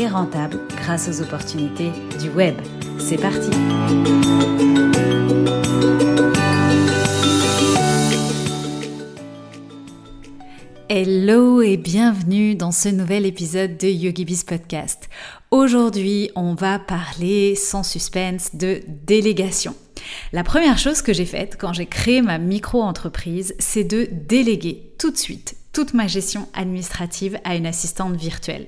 et rentable grâce aux opportunités du web. C'est parti! Hello et bienvenue dans ce nouvel épisode de Yogibiz Podcast. Aujourd'hui, on va parler sans suspense de délégation. La première chose que j'ai faite quand j'ai créé ma micro-entreprise, c'est de déléguer tout de suite toute ma gestion administrative à une assistante virtuelle.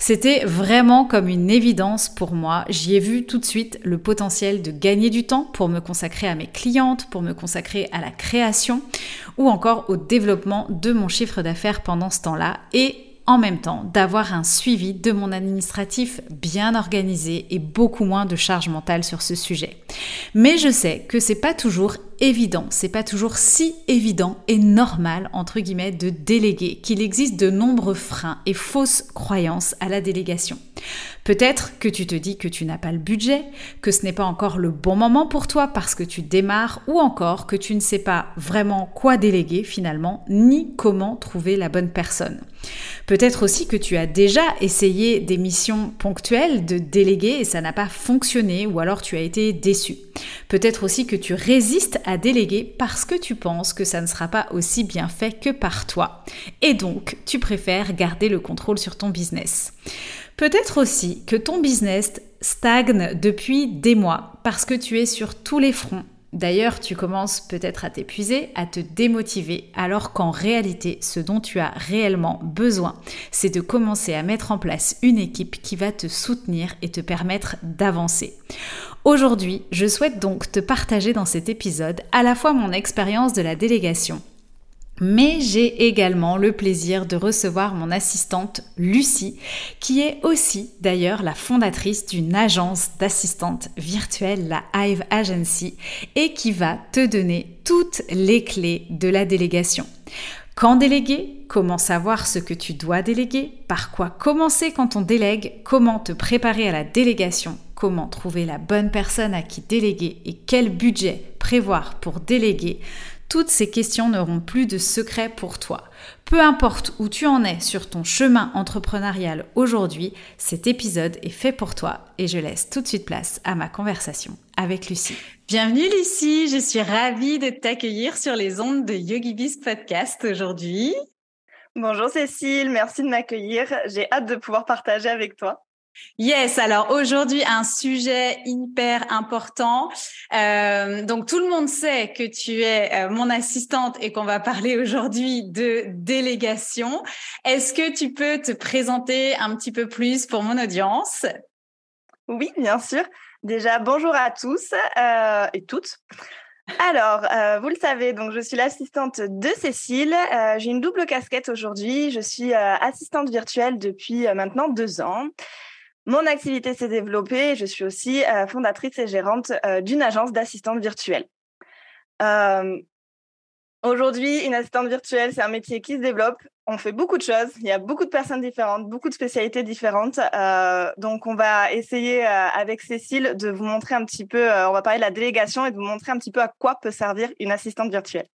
C'était vraiment comme une évidence pour moi. J'y ai vu tout de suite le potentiel de gagner du temps pour me consacrer à mes clientes, pour me consacrer à la création ou encore au développement de mon chiffre d'affaires pendant ce temps-là et en même temps d'avoir un suivi de mon administratif bien organisé et beaucoup moins de charge mentale sur ce sujet. Mais je sais que c'est pas toujours évident, c'est pas toujours si évident et normal entre guillemets de déléguer, qu'il existe de nombreux freins et fausses croyances à la délégation. Peut-être que tu te dis que tu n'as pas le budget, que ce n'est pas encore le bon moment pour toi parce que tu démarres ou encore que tu ne sais pas vraiment quoi déléguer finalement ni comment trouver la bonne personne. Peut-être aussi que tu as déjà essayé des missions ponctuelles de déléguer et ça n'a pas fonctionné ou alors tu as été déçu. Peut-être aussi que tu résistes à déléguer parce que tu penses que ça ne sera pas aussi bien fait que par toi et donc tu préfères garder le contrôle sur ton business. Peut-être aussi que ton business stagne depuis des mois parce que tu es sur tous les fronts. D'ailleurs, tu commences peut-être à t'épuiser, à te démotiver, alors qu'en réalité, ce dont tu as réellement besoin, c'est de commencer à mettre en place une équipe qui va te soutenir et te permettre d'avancer. Aujourd'hui, je souhaite donc te partager dans cet épisode à la fois mon expérience de la délégation, mais j'ai également le plaisir de recevoir mon assistante Lucie, qui est aussi d'ailleurs la fondatrice d'une agence d'assistantes virtuelles, la Hive Agency, et qui va te donner toutes les clés de la délégation. Quand déléguer? Comment savoir ce que tu dois déléguer? Par quoi commencer quand on délègue? Comment te préparer à la délégation? Comment trouver la bonne personne à qui déléguer? Et quel budget prévoir pour déléguer? Toutes ces questions n'auront plus de secret pour toi. Peu importe où tu en es sur ton chemin entrepreneurial aujourd'hui, cet épisode est fait pour toi et je laisse tout de suite place à ma conversation avec Lucie. Bienvenue Lucie, je suis ravie de t'accueillir sur les ondes de Yogibiz Podcast aujourd'hui. Bonjour Cécile, merci de m'accueillir, j'ai hâte de pouvoir partager avec toi. Yes, alors aujourd'hui, un sujet hyper important. Donc tout le monde sait que tu es mon assistante et qu'on va parler aujourd'hui de délégation. Est-ce que tu peux te présenter un petit peu plus pour mon audience? Oui, bien sûr. Déjà, bonjour à tous et toutes. Alors, vous le savez, donc je suis l'assistante de Cécile. J'ai une double casquette aujourd'hui. Je suis assistante virtuelle depuis maintenant 2 ans. Mon activité s'est développée. Je suis aussi fondatrice et gérante d'une agence d'assistantes virtuelles. Aujourd'hui, une assistante virtuelle, c'est un métier qui se développe. On fait beaucoup de choses. Il y a beaucoup de personnes différentes, beaucoup de spécialités différentes. Donc, on va essayer avec Cécile de vous montrer un petit peu, on va parler de la délégation et de vous montrer un petit peu à quoi peut servir une assistante virtuelle.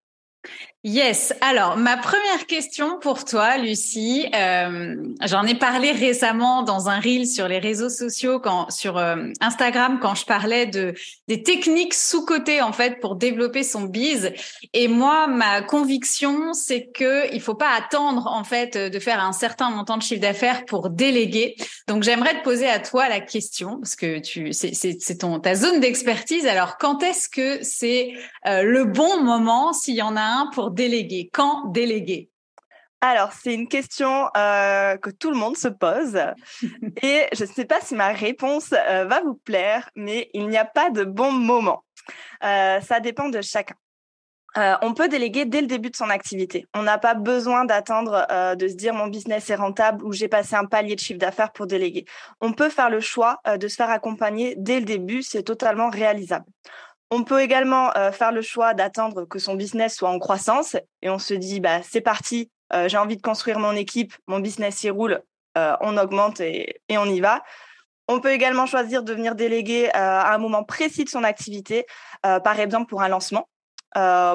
Yes. Alors, ma première question pour toi, Lucie, j'en ai parlé récemment dans un reel sur les réseaux sociaux, sur Instagram, quand je parlais des techniques sous-cotées en fait pour développer son biz. Et moi, ma conviction, c'est que il faut pas attendre en fait de faire un certain montant de chiffre d'affaires pour déléguer. Donc, j'aimerais te poser à toi la question parce que c'est ta zone d'expertise. Alors, quand est-ce que c'est le bon moment s'il y en a un pour déléguer? Quand déléguer? Alors, c'est une question que tout le monde se pose et je ne sais pas si ma réponse va vous plaire, mais il n'y a pas de bon moment. Ça dépend de chacun. On peut déléguer dès le début de son activité. On n'a pas besoin d'attendre de se dire mon business est rentable ou j'ai passé un palier de chiffre d'affaires pour déléguer. On peut faire le choix de se faire accompagner dès le début, c'est totalement réalisable. On peut également faire le choix d'attendre que son business soit en croissance et on se dit bah, c'est parti, j'ai envie de construire mon équipe, mon business y roule, on augmente et on y va. On peut également choisir de venir déléguer à un moment précis de son activité, par exemple pour un lancement,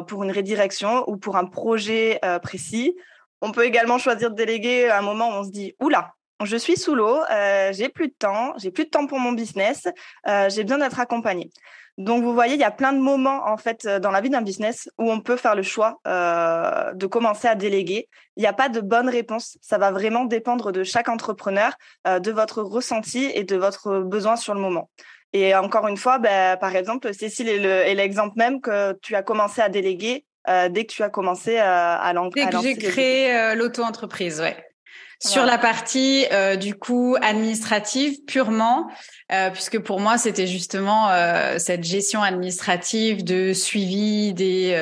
pour une redirection ou pour un projet précis. On peut également choisir de déléguer à un moment où on se dit « Oula, je suis sous l'eau, j'ai plus de temps pour mon business, j'ai besoin d'être accompagnée ». Donc, vous voyez, il y a plein de moments en fait dans la vie d'un business où on peut faire le choix de commencer à déléguer. Il n'y a pas de bonne réponse. Ça va vraiment dépendre de chaque entrepreneur, de votre ressenti et de votre besoin sur le moment. Et encore une fois, bah, par exemple, Cécile est l'exemple même que tu as commencé à déléguer dès que tu as commencé à lancer. Dès que j'ai créé l'auto-entreprise, ouais. Sur la partie du coup administrative purement, puisque pour moi c'était justement cette gestion administrative de suivi des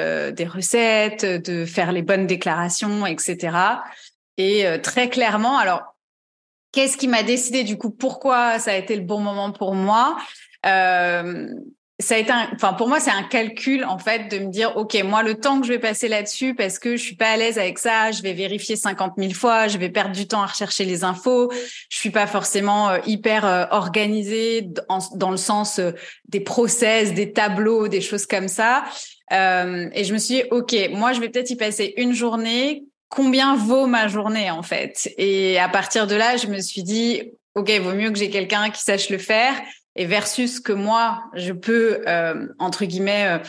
recettes, de faire les bonnes déclarations, etc. Et très clairement, alors qu'est-ce qui m'a décidé du coup pourquoi ça a été le bon moment pour moi? Ça a été pour moi, c'est un calcul, en fait, de me dire, OK, moi, le temps que je vais passer là-dessus, parce que je suis pas à l'aise avec ça, je vais vérifier 50 000 fois, je vais perdre du temps à rechercher les infos, je suis pas forcément hyper organisée dans le sens des process, des tableaux, des choses comme ça. Et je me suis dit, OK, moi, je vais peut-être y passer une journée. Combien vaut ma journée, en fait? Et à partir de là, je me suis dit, OK, vaut mieux que j'ai quelqu'un qui sache le faire. Et versus que moi, je peux, entre guillemets,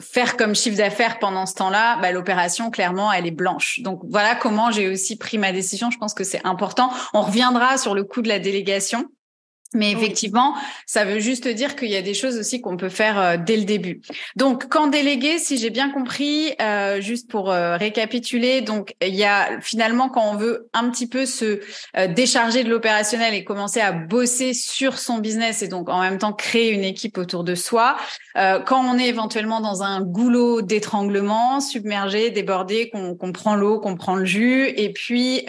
faire comme chiffre d'affaires pendant ce temps-là, bah, l'opération, clairement, elle est blanche. Donc, voilà comment j'ai aussi pris ma décision. Je pense que c'est important. On reviendra sur le coût de la délégation. Mais effectivement, ça veut juste dire qu'il y a des choses aussi qu'on peut faire dès le début. Donc, quand déléguer, si j'ai bien compris, juste pour récapituler, donc il y a finalement quand on veut un petit peu se décharger de l'opérationnel et commencer à bosser sur son business et donc en même temps créer une équipe autour de soi, quand on est éventuellement dans un goulot d'étranglement, submergé, débordé, qu'on prend l'eau, qu'on prend le jus. Et puis,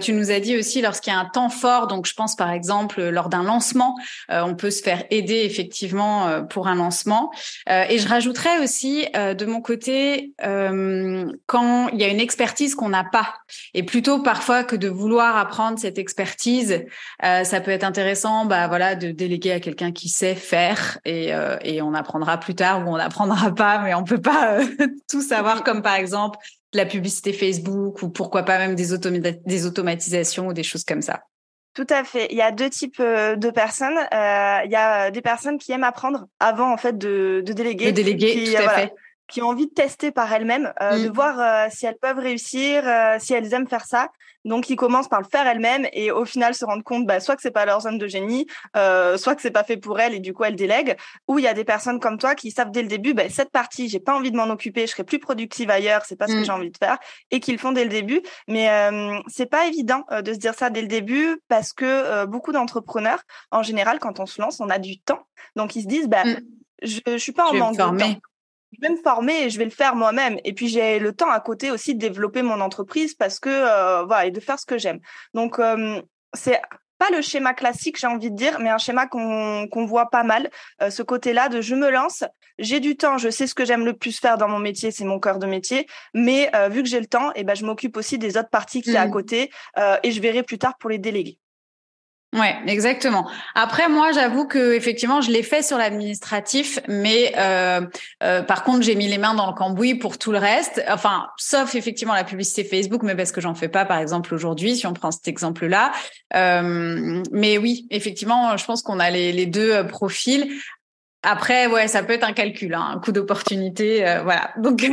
tu nous as dit aussi lorsqu'il y a un temps fort, donc je pense par exemple lors d'un lancement, on peut se faire aider effectivement pour un lancement. Et je rajouterais aussi de mon côté, quand il y a une expertise qu'on n'a pas, et plutôt parfois que de vouloir apprendre cette expertise, ça peut être intéressant, bah voilà, de déléguer à quelqu'un qui sait faire et on apprendra plus tard ou on n'apprendra pas, mais on peut pas tout savoir comme par exemple de la publicité Facebook ou pourquoi pas même des automatisations ou des choses comme ça. Tout à fait. Il y a deux types de personnes. Il y a des personnes qui aiment apprendre avant en fait de déléguer. De déléguer, qui, tout à fait. Qui ont envie de tester par elles-mêmes, de voir si elles peuvent réussir, si elles aiment faire ça. Donc, ils commencent par le faire elles-mêmes et au final se rendent compte, bah, soit que c'est pas leur zone de génie, soit que c'est pas fait pour elles et du coup elles délèguent. Ou il y a des personnes comme toi qui savent dès le début, bah, cette partie, j'ai pas envie de m'en occuper, je serai plus productive ailleurs, c'est pas ce que j'ai envie de faire et qu'ils font dès le début. Mais c'est pas évident de se dire ça dès le début parce que beaucoup d'entrepreneurs, en général, quand on se lance, on a du temps. Donc, ils se disent, bah, je suis pas en manque de temps. Je vais me former et je vais le faire moi-même. Et puis, j'ai le temps à côté aussi de développer mon entreprise parce que, voilà, et de faire ce que j'aime. Donc, c'est pas le schéma classique, j'ai envie de dire, mais un schéma qu'on voit pas mal. Ce côté-là de je me lance, j'ai du temps, je sais ce que j'aime le plus faire dans mon métier, c'est mon cœur de métier. Mais vu que j'ai le temps, eh ben, je m'occupe aussi des autres parties qu'il y a à côté et je verrai plus tard pour les déléguer. Ouais, exactement. Après, moi, j'avoue que effectivement, je l'ai fait sur l'administratif, mais par contre, j'ai mis les mains dans le cambouis pour tout le reste. Enfin, sauf effectivement la publicité Facebook, mais parce que j'en fais pas, par exemple, aujourd'hui, si on prend cet exemple-là. Mais oui, effectivement, je pense qu'on a les deux profils. Après, ouais, ça peut être un calcul, hein, un coup d'opportunité, voilà. Donc,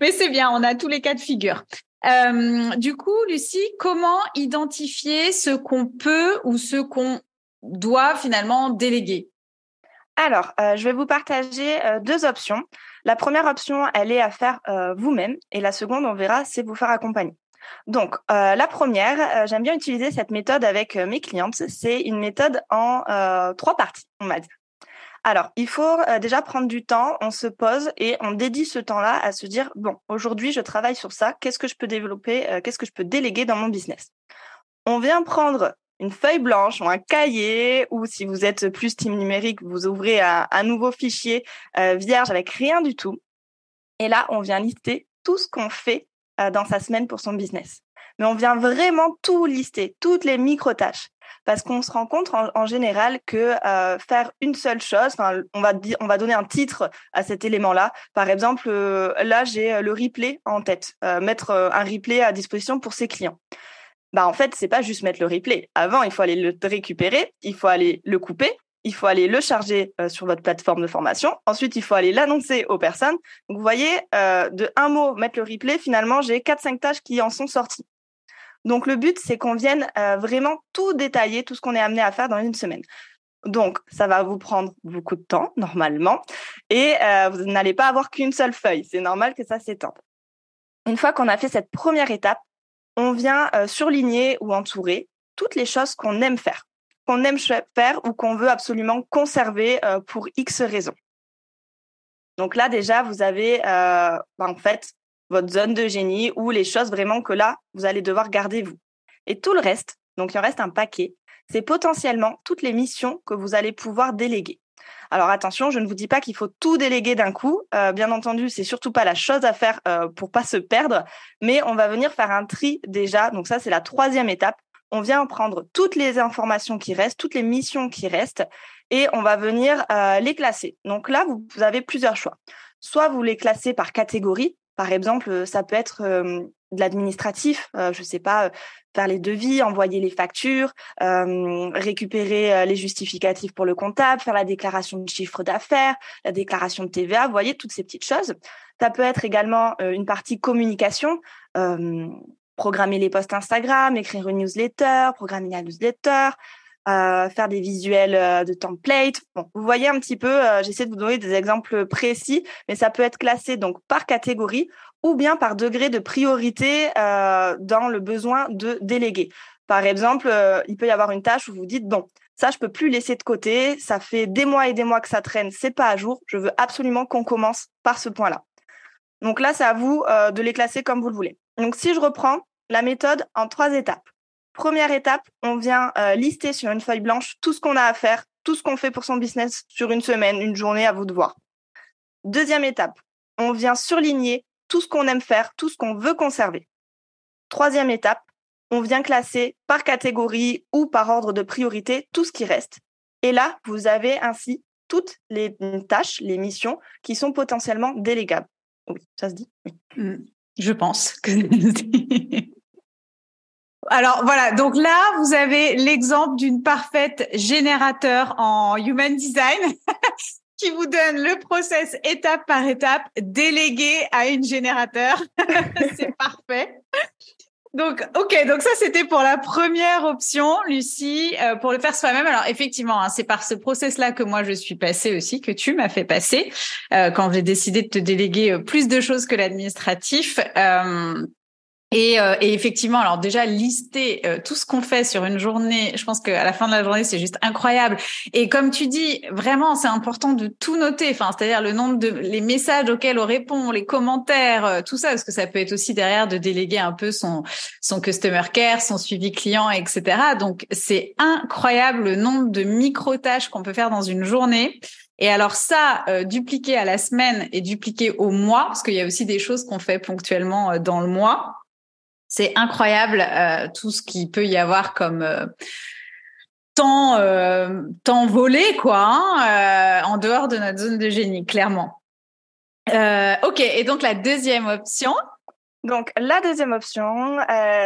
mais c'est bien, on a tous les cas de figure. Du coup, Lucie, comment identifier ce qu'on peut ou ce qu'on doit finalement déléguer? Alors, je vais vous partager deux options. La première option, elle est à faire vous-même et la seconde, on verra, c'est vous faire accompagner. Donc, la première, j'aime bien utiliser cette méthode avec mes clientes. C'est une méthode en trois parties, on va dire. Alors, il faut déjà prendre du temps, on se pose et on dédie ce temps-là à se dire « Bon, aujourd'hui, je travaille sur ça, qu'est-ce que je peux développer, qu'est-ce que je peux déléguer dans mon business ?» On vient prendre une feuille blanche ou un cahier, ou si vous êtes plus team numérique, vous ouvrez un nouveau fichier vierge avec rien du tout. Et là, on vient lister tout ce qu'on fait dans sa semaine pour son business. Mais on vient vraiment tout lister, toutes les micro-tâches. Parce qu'on se rend compte en général que faire une seule chose, on va donner un titre à cet élément-là. Par exemple, là, j'ai le replay en tête, mettre un replay à disposition pour ses clients. Bah, en fait, c'est pas juste mettre le replay. Avant, il faut aller le récupérer, il faut aller le couper, il faut aller le charger sur votre plateforme de formation. Ensuite, il faut aller l'annoncer aux personnes. Donc, vous voyez, de un mot, mettre le replay, finalement, j'ai 4-5 tâches qui en sont sorties. Donc, le but, c'est qu'on vienne vraiment tout détailler, tout ce qu'on est amené à faire dans une semaine. Donc, ça va vous prendre beaucoup de temps, normalement, et vous n'allez pas avoir qu'une seule feuille. C'est normal que ça s'étende. Une fois qu'on a fait cette première étape, on vient surligner ou entourer toutes les choses qu'on aime faire ou qu'on veut absolument conserver pour X raisons. Donc là, déjà, vous avez en fait votre zone de génie ou les choses vraiment que là, vous allez devoir garder vous. Et tout le reste, donc il en reste un paquet, c'est potentiellement toutes les missions que vous allez pouvoir déléguer. Alors attention, je ne vous dis pas qu'il faut tout déléguer d'un coup. Bien entendu, c'est surtout pas la chose à faire pour pas se perdre, mais on va venir faire un tri déjà. Donc ça, c'est la troisième étape. On vient prendre toutes les informations qui restent, toutes les missions qui restent, et on va venir les classer. Donc là, vous avez plusieurs choix. Soit vous les classez par catégorie. Par exemple, ça peut être de l'administratif, je sais pas, faire les devis, envoyer les factures, récupérer les justificatifs pour le comptable, faire la déclaration de chiffre d'affaires, la déclaration de TVA, vous voyez, toutes ces petites choses. Ça peut être également une partie communication, programmer les posts Instagram, écrire une newsletter, programmer la newsletter, faire des visuels de templates. Bon, vous voyez un petit peu, j'essaie de vous donner des exemples précis, mais ça peut être classé donc par catégorie ou bien par degré de priorité dans le besoin de déléguer. Par exemple, il peut y avoir une tâche où vous dites « bon, ça, je peux plus laisser de côté, ça fait des mois et des mois que ça traîne, c'est pas à jour, je veux absolument qu'on commence par ce point-là. » Donc là, c'est à vous de les classer comme vous le voulez. Donc si je reprends la méthode en 3 étapes. Première étape, on vient lister sur une feuille blanche tout ce qu'on a à faire, tout ce qu'on fait pour son business sur une semaine, une journée, à vous de voir. Deuxième étape, on vient surligner tout ce qu'on aime faire, tout ce qu'on veut conserver. Troisième étape, on vient classer par catégorie ou par ordre de priorité tout ce qui reste. Et là, vous avez ainsi toutes les tâches, les missions qui sont potentiellement délégables. Oui, ça se dit. Oui. Je pense que Alors voilà, donc là, vous avez l'exemple d'une parfaite générateur en human design qui vous donne le process étape par étape délégué à une générateur. C'est parfait. Donc, ok, donc ça, c'était pour la première option, Lucie, pour le faire soi-même. Alors, effectivement, hein, c'est par ce process-là que moi, je suis passée aussi, que tu m'as fait passer quand j'ai décidé de te déléguer plus de choses que l'administratif. Et effectivement, alors déjà lister tout ce qu'on fait sur une journée, je pense qu'à la fin de la journée, c'est juste incroyable. Et comme tu dis, vraiment, c'est important de tout noter. Enfin, c'est-à-dire le nombre de les messages auxquels on répond, les commentaires, tout ça, parce que ça peut être aussi derrière de déléguer un peu son customer care, son suivi client, etc. Donc c'est incroyable le nombre de micro-tâches qu'on peut faire dans une journée. Et alors ça, dupliquer à la semaine et dupliquer au mois, parce qu'il y a aussi des choses qu'on fait ponctuellement dans le mois. C'est incroyable tout ce qu'il peut y avoir comme temps volé, quoi, hein, en dehors de notre zone de génie, clairement. Ok, et donc la deuxième option. Donc la deuxième option,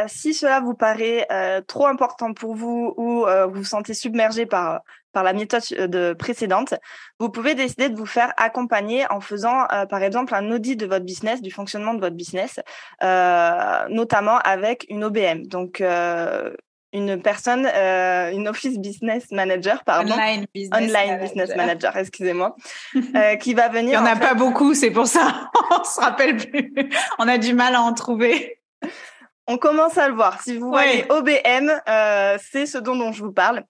si cela vous paraît trop important pour vous ou vous vous sentez submergé par la méthode précédente, vous pouvez décider de vous faire accompagner en faisant, par exemple, un audit de votre business, du fonctionnement de votre business, notamment avec une OBM, donc une personne, une office business manager, pardon. Online business manager, excusez-moi, qui va venir. Il n'y en a pas beaucoup, c'est pour ça, on se rappelle plus, on a du mal à en trouver. On commence à le voir, si vous voyez OBM, c'est ce dont je vous parle.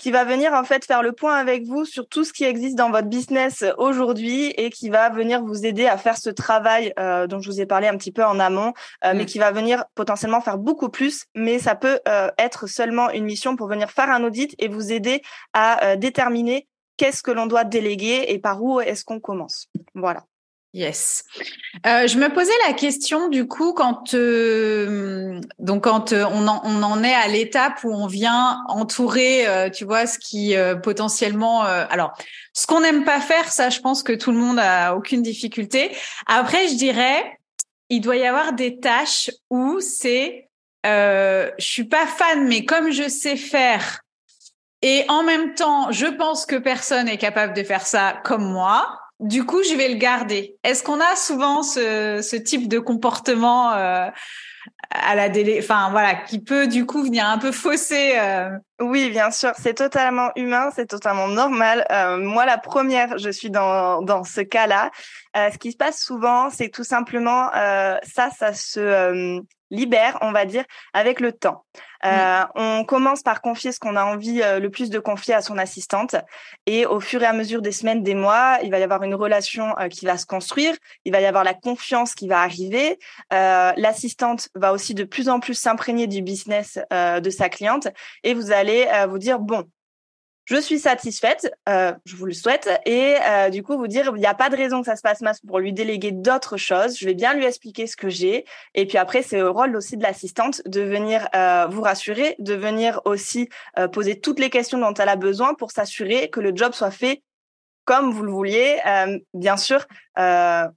qui va venir en fait faire le point avec vous sur tout ce qui existe dans votre business aujourd'hui et qui va venir vous aider à faire ce travail dont je vous ai parlé un petit peu en amont, mais qui va venir potentiellement faire beaucoup plus, mais ça peut être seulement une mission pour venir faire un audit et vous aider à déterminer qu'est-ce que l'on doit déléguer et par où est-ce qu'on commence. Voilà. Yes. Je me posais la question du coup quand on en est à l'étape où on vient entourer, tu vois, ce qui potentiellement, alors ce qu'on n'aime pas faire, ça, je pense que tout le monde a aucune difficulté. Après, je dirais, il doit y avoir des tâches où c'est, je suis pas fan, mais comme je sais faire, et en même temps, je pense que personne est capable de faire ça comme moi. Du coup, je vais le garder. Est-ce qu'on a souvent ce type de comportement à la qui peut du coup venir un peu fausser Oui, bien sûr, c'est totalement humain, c'est totalement normal. Moi, la première, je suis dans ce cas-là. Ce qui se passe souvent, c'est tout simplement ça se libère, on va dire, avec le temps. On commence par confier ce qu'on a envie le plus de confier à son assistante et au fur et à mesure des semaines, des mois, il va y avoir une relation qui va se construire, il va y avoir la confiance qui va arriver, l'assistante va aussi de plus en plus s'imprégner du business de sa cliente et vous allez vous dire « bon, je suis satisfaite, je vous le souhaite » et du coup vous dire « il n'y a pas de raison que ça se passe mal pour lui déléguer d'autres choses, je vais bien lui expliquer ce que j'ai » et puis après c'est au rôle aussi de l'assistante de venir vous rassurer, de venir aussi poser toutes les questions dont elle a besoin pour s'assurer que le job soit fait comme vous le vouliez. Bien sûr, ça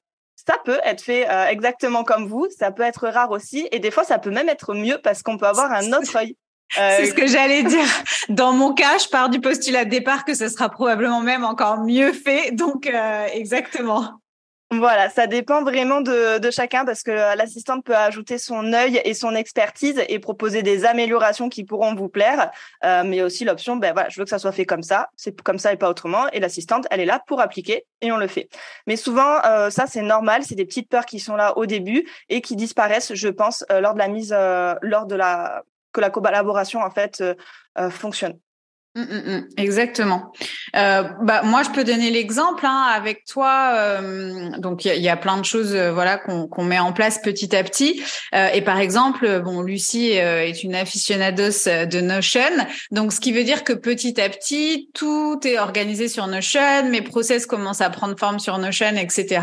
peut être fait exactement comme vous, ça peut être rare aussi et des fois ça peut même être mieux parce qu'on peut avoir un autre œil. C'est ce que j'allais dire. Dans mon cas, je pars du postulat de départ que ce sera probablement même encore mieux fait. Donc, exactement. Voilà, ça dépend vraiment de chacun parce que l'assistante peut ajouter son œil et son expertise et proposer des améliorations qui pourront vous plaire. Mais aussi l'option, je veux que ça soit fait comme ça, c'est comme ça et pas autrement. Et l'assistante, elle est là pour appliquer et on le fait. Mais souvent, ça, c'est normal. C'est des petites peurs qui sont là au début et qui disparaissent, je pense, que la collaboration en fait fonctionne. Exactement. Moi, je peux donner l'exemple avec toi. Donc, il y a plein de choses, qu'on met en place petit à petit. Et par exemple, Lucie est une aficionados de Notion. Donc, ce qui veut dire que petit à petit, tout est organisé sur Notion. Mes process commencent à prendre forme sur Notion, etc.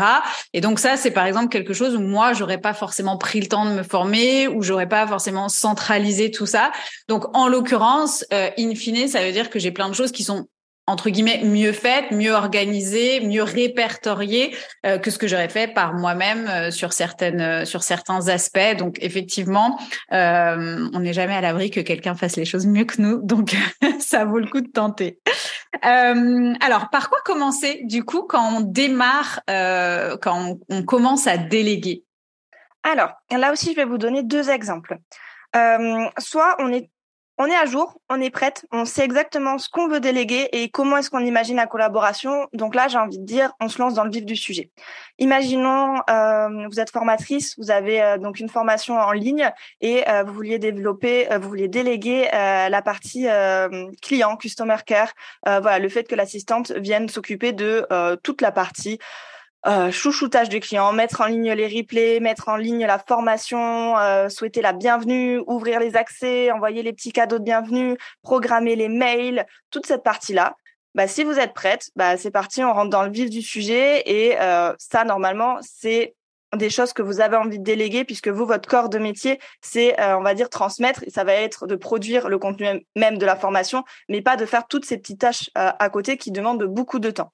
Et donc, ça, c'est par exemple quelque chose où moi, j'aurais pas forcément pris le temps de me former, où j'aurais pas forcément centralisé tout ça. Donc, en l'occurrence, in fine, ça veut dire que j'ai plein de choses qui sont entre guillemets mieux faites, mieux organisées, mieux répertoriées que ce que j'aurais fait par moi-même sur certains aspects. Donc effectivement, on n'est jamais à l'abri que quelqu'un fasse les choses mieux que nous. Donc ça vaut le coup de tenter. Alors par quoi commencer du coup quand on démarre, quand on commence à déléguer? Alors là aussi, je vais vous donner deux exemples. Soit on est à jour, on est prête, on sait exactement ce qu'on veut déléguer et comment est-ce qu'on imagine la collaboration. Donc là, j'ai envie de dire, on se lance dans le vif du sujet. Imaginons, vous êtes formatrice, vous avez donc une formation en ligne et vous vouliez déléguer la partie client, customer care. Le fait que l'assistante vienne s'occuper de toute la partie chouchoutage du client, mettre en ligne les replays, mettre en ligne la formation, souhaiter la bienvenue, ouvrir les accès, envoyer les petits cadeaux de bienvenue, programmer les mails, toute cette partie-là. Si vous êtes prête, c'est parti, on rentre dans le vif du sujet et ça, normalement, c'est des choses que vous avez envie de déléguer puisque vous, votre corps de métier, c'est, on va dire, transmettre. Et ça va être de produire le contenu même de la formation, mais pas de faire toutes ces petites tâches à côté qui demandent beaucoup de temps.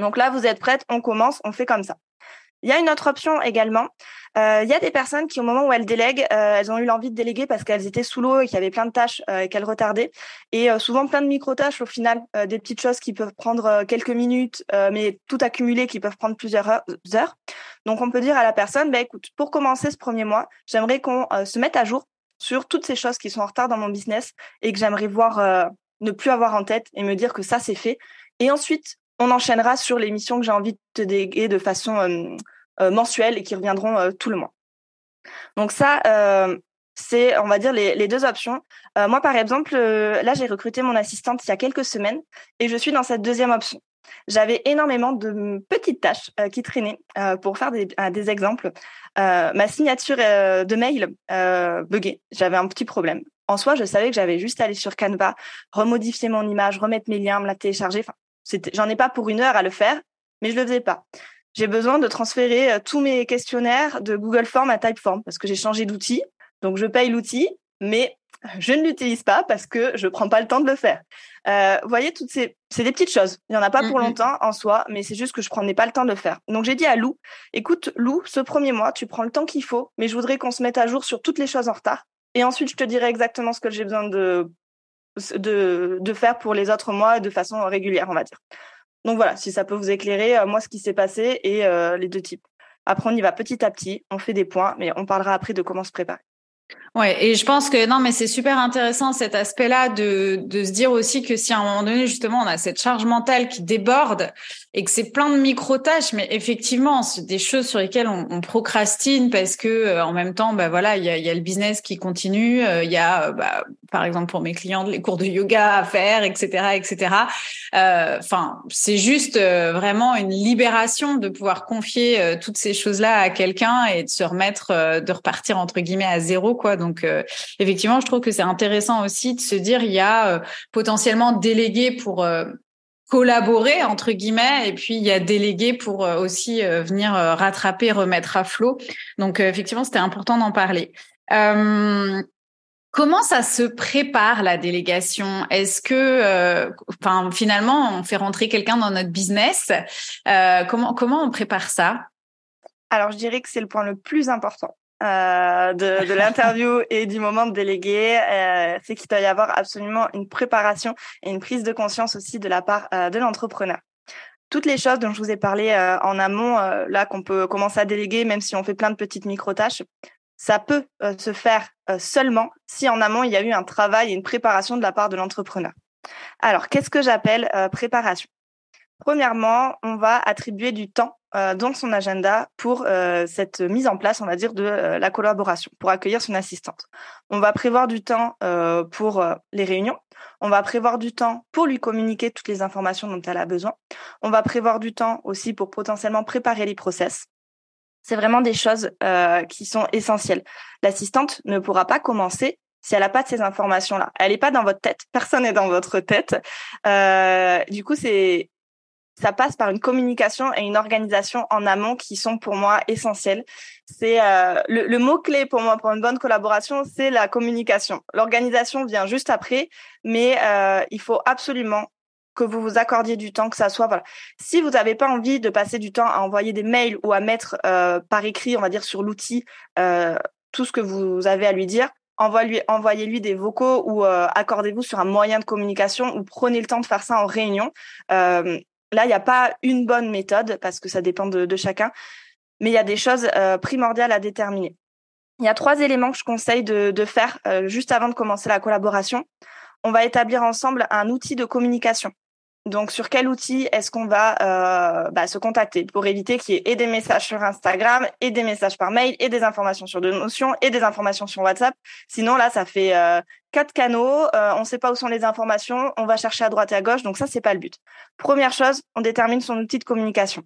Donc là, vous êtes prête, on commence, on fait comme ça. Il y a une autre option également. Il y a des personnes qui, au moment où elles délèguent, elles ont eu l'envie de déléguer parce qu'elles étaient sous l'eau et qu'il y avait plein de tâches qu'elles retardaient. Et souvent, plein de micro-tâches au final, des petites choses qui peuvent prendre quelques minutes, mais tout accumulé qui peuvent prendre plusieurs heures. Donc, on peut dire à la personne, écoute, pour commencer ce premier mois, j'aimerais qu'on se mette à jour sur toutes ces choses qui sont en retard dans mon business et que j'aimerais voir ne plus avoir en tête et me dire que ça, c'est fait. Et ensuite, on enchaînera sur les missions que j'ai envie de te déléguer de façon mensuelle et qui reviendront tout le mois. Donc ça, c'est, on va dire, les deux options. Moi, par exemple, là, j'ai recruté mon assistante il y a quelques semaines et je suis dans cette deuxième option. J'avais énormément de petites tâches qui traînaient pour faire des exemples. Ma signature de mail buggait, j'avais un petit problème. En soi, je savais que j'avais juste à aller sur Canva, remodifier mon image, remettre mes liens, me la télécharger. Enfin, j'en ai pas pour une heure à le faire, mais je le faisais pas. J'ai besoin de transférer tous mes questionnaires de Google Form à Typeform parce que j'ai changé d'outil. Donc, je paye l'outil, mais je ne l'utilise pas parce que je prends pas le temps de le faire. Vous voyez, c'est des petites choses. Il n'y en a pas pour longtemps en soi, mais c'est juste que je prenais pas le temps de le faire. Donc, j'ai dit à Lou, écoute, Lou, ce premier mois, tu prends le temps qu'il faut, mais je voudrais qu'on se mette à jour sur toutes les choses en retard. Et ensuite, je te dirai exactement ce que j'ai besoin de faire pour les autres mois de façon régulière, on va dire. Donc voilà, si ça peut vous éclairer, moi, ce qui s'est passé et les deux types. Après, on y va petit à petit, on fait des points, mais on parlera après de comment se préparer. Ouais, et je pense que non, mais c'est super intéressant cet aspect-là de se dire aussi que si à un moment donné justement on a cette charge mentale qui déborde et que c'est plein de micro-tâches, mais effectivement c'est des choses sur lesquelles on procrastine parce que en même temps, bah voilà, il y a le business qui continue, il y a bah, par exemple pour mes clients les cours de yoga à faire, etc. Enfin, c'est juste vraiment une libération de pouvoir confier toutes ces choses-là à quelqu'un et de se remettre, de repartir entre guillemets à zéro. Quoi. Donc, effectivement, je trouve que c'est intéressant aussi de se dire il y a potentiellement délégué pour collaborer, entre guillemets, et puis il y a délégué pour aussi venir rattraper, remettre à flot. Donc, effectivement, c'était important d'en parler. Comment ça se prépare, la délégation? Est-ce que, finalement, on fait rentrer quelqu'un dans notre business? Comment on prépare ça? Alors, je dirais que c'est le point le plus important. De l'interview et du moment de déléguer, c'est qu'il doit y avoir absolument une préparation et une prise de conscience aussi de la part de l'entrepreneur. Toutes les choses dont je vous ai parlé en amont, là qu'on peut commencer à déléguer, même si on fait plein de petites micro-tâches, ça peut se faire seulement si en amont il y a eu un travail et une préparation de la part de l'entrepreneur. Alors, qu'est-ce que j'appelle préparation? Premièrement, on va attribuer du temps dans son agenda pour cette mise en place, on va dire, de la collaboration, pour accueillir son assistante. On va prévoir du temps pour les réunions, on va prévoir du temps pour lui communiquer toutes les informations dont elle a besoin, on va prévoir du temps aussi pour potentiellement préparer les process. C'est vraiment des choses qui sont essentielles. L'assistante ne pourra pas commencer si elle n'a pas de ces informations-là. Elle n'est pas dans votre tête, personne n'est dans votre tête. Du coup, ça passe par une communication et une organisation en amont qui sont pour moi essentielles. C'est le mot-clé pour moi pour une bonne collaboration, c'est la communication. L'organisation vient juste après, mais il faut absolument que vous vous accordiez du temps, que ça soit voilà. Si vous n'avez pas envie de passer du temps à envoyer des mails ou à mettre par écrit, on va dire sur l'outil, tout ce que vous avez à lui dire, envoyez-lui des vocaux ou accordez-vous sur un moyen de communication ou prenez le temps de faire ça en réunion. Là, il n'y a pas une bonne méthode parce que ça dépend de chacun, mais il y a des choses primordiales à déterminer. Il y a 3 éléments que je conseille de faire juste avant de commencer la collaboration. On va établir ensemble un outil de communication. Donc, sur quel outil est-ce qu'on va se contacter pour éviter qu'il y ait et des messages sur Instagram, et des messages par mail, et des informations sur Notion, et des informations sur WhatsApp. Sinon, là, ça fait 4 canaux, on ne sait pas où sont les informations, on va chercher à droite et à gauche, donc ça, c'est pas le but. Première chose, on détermine son outil de communication.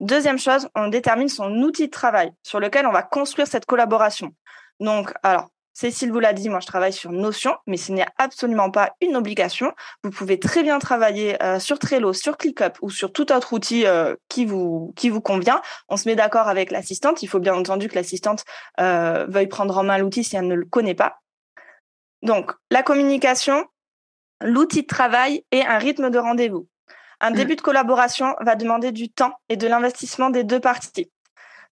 Deuxième chose, on détermine son outil de travail sur lequel on va construire cette collaboration. Donc, alors... Cécile vous l'a dit, moi je travaille sur Notion, mais ce n'est absolument pas une obligation. Vous pouvez très bien travailler sur Trello, sur ClickUp ou sur tout autre outil qui vous convient. On se met d'accord avec l'assistante. Il faut bien entendu que l'assistante veuille prendre en main l'outil si elle ne le connaît pas. Donc, la communication, l'outil de travail et un rythme de rendez-vous. Un début de collaboration va demander du temps et de l'investissement des deux parties.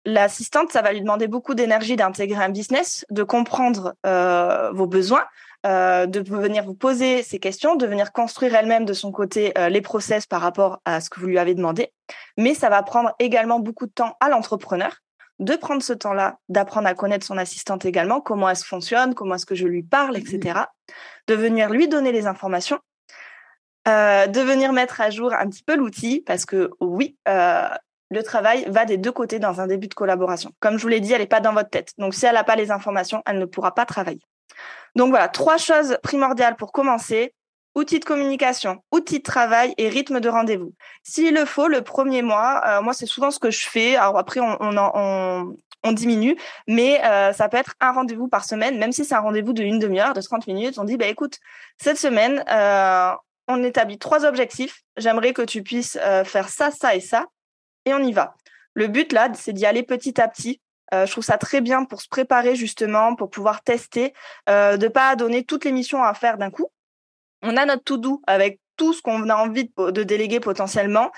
L'assistante, ça va lui demander beaucoup d'énergie d'intégrer un business, de comprendre vos besoins, de venir vous poser ces questions, de venir construire elle-même de son côté les process par rapport à ce que vous lui avez demandé. Mais ça va prendre également beaucoup de temps à l'entrepreneur de prendre ce temps-là, d'apprendre à connaître son assistante également, comment elle fonctionne, comment est-ce que je lui parle, etc. De venir lui donner les informations. De venir mettre à jour un petit peu l'outil parce que oui, le travail va des deux côtés dans un début de collaboration. Comme je vous l'ai dit, elle n'est pas dans votre tête. Donc, si elle n'a pas les informations, elle ne pourra pas travailler. Donc voilà, 3 choses primordiales pour commencer. Outils de communication, outils de travail et rythme de rendez-vous. S'il le faut, le premier mois, moi, c'est souvent ce que je fais. Alors après, on diminue, mais ça peut être un rendez-vous par semaine, même si c'est un rendez-vous de 1/2 heure, de 30 minutes. On dit, bah, écoute, cette semaine, on établit 3 objectifs. J'aimerais que tu puisses faire ça, ça et ça. Et on y va. Le but, là, c'est d'y aller petit à petit. Je trouve ça très bien pour se préparer, justement, pour pouvoir tester, de pas donner toutes les missions à faire d'un coup. On a notre to-do avec tout ce qu'on a envie de déléguer potentiellement,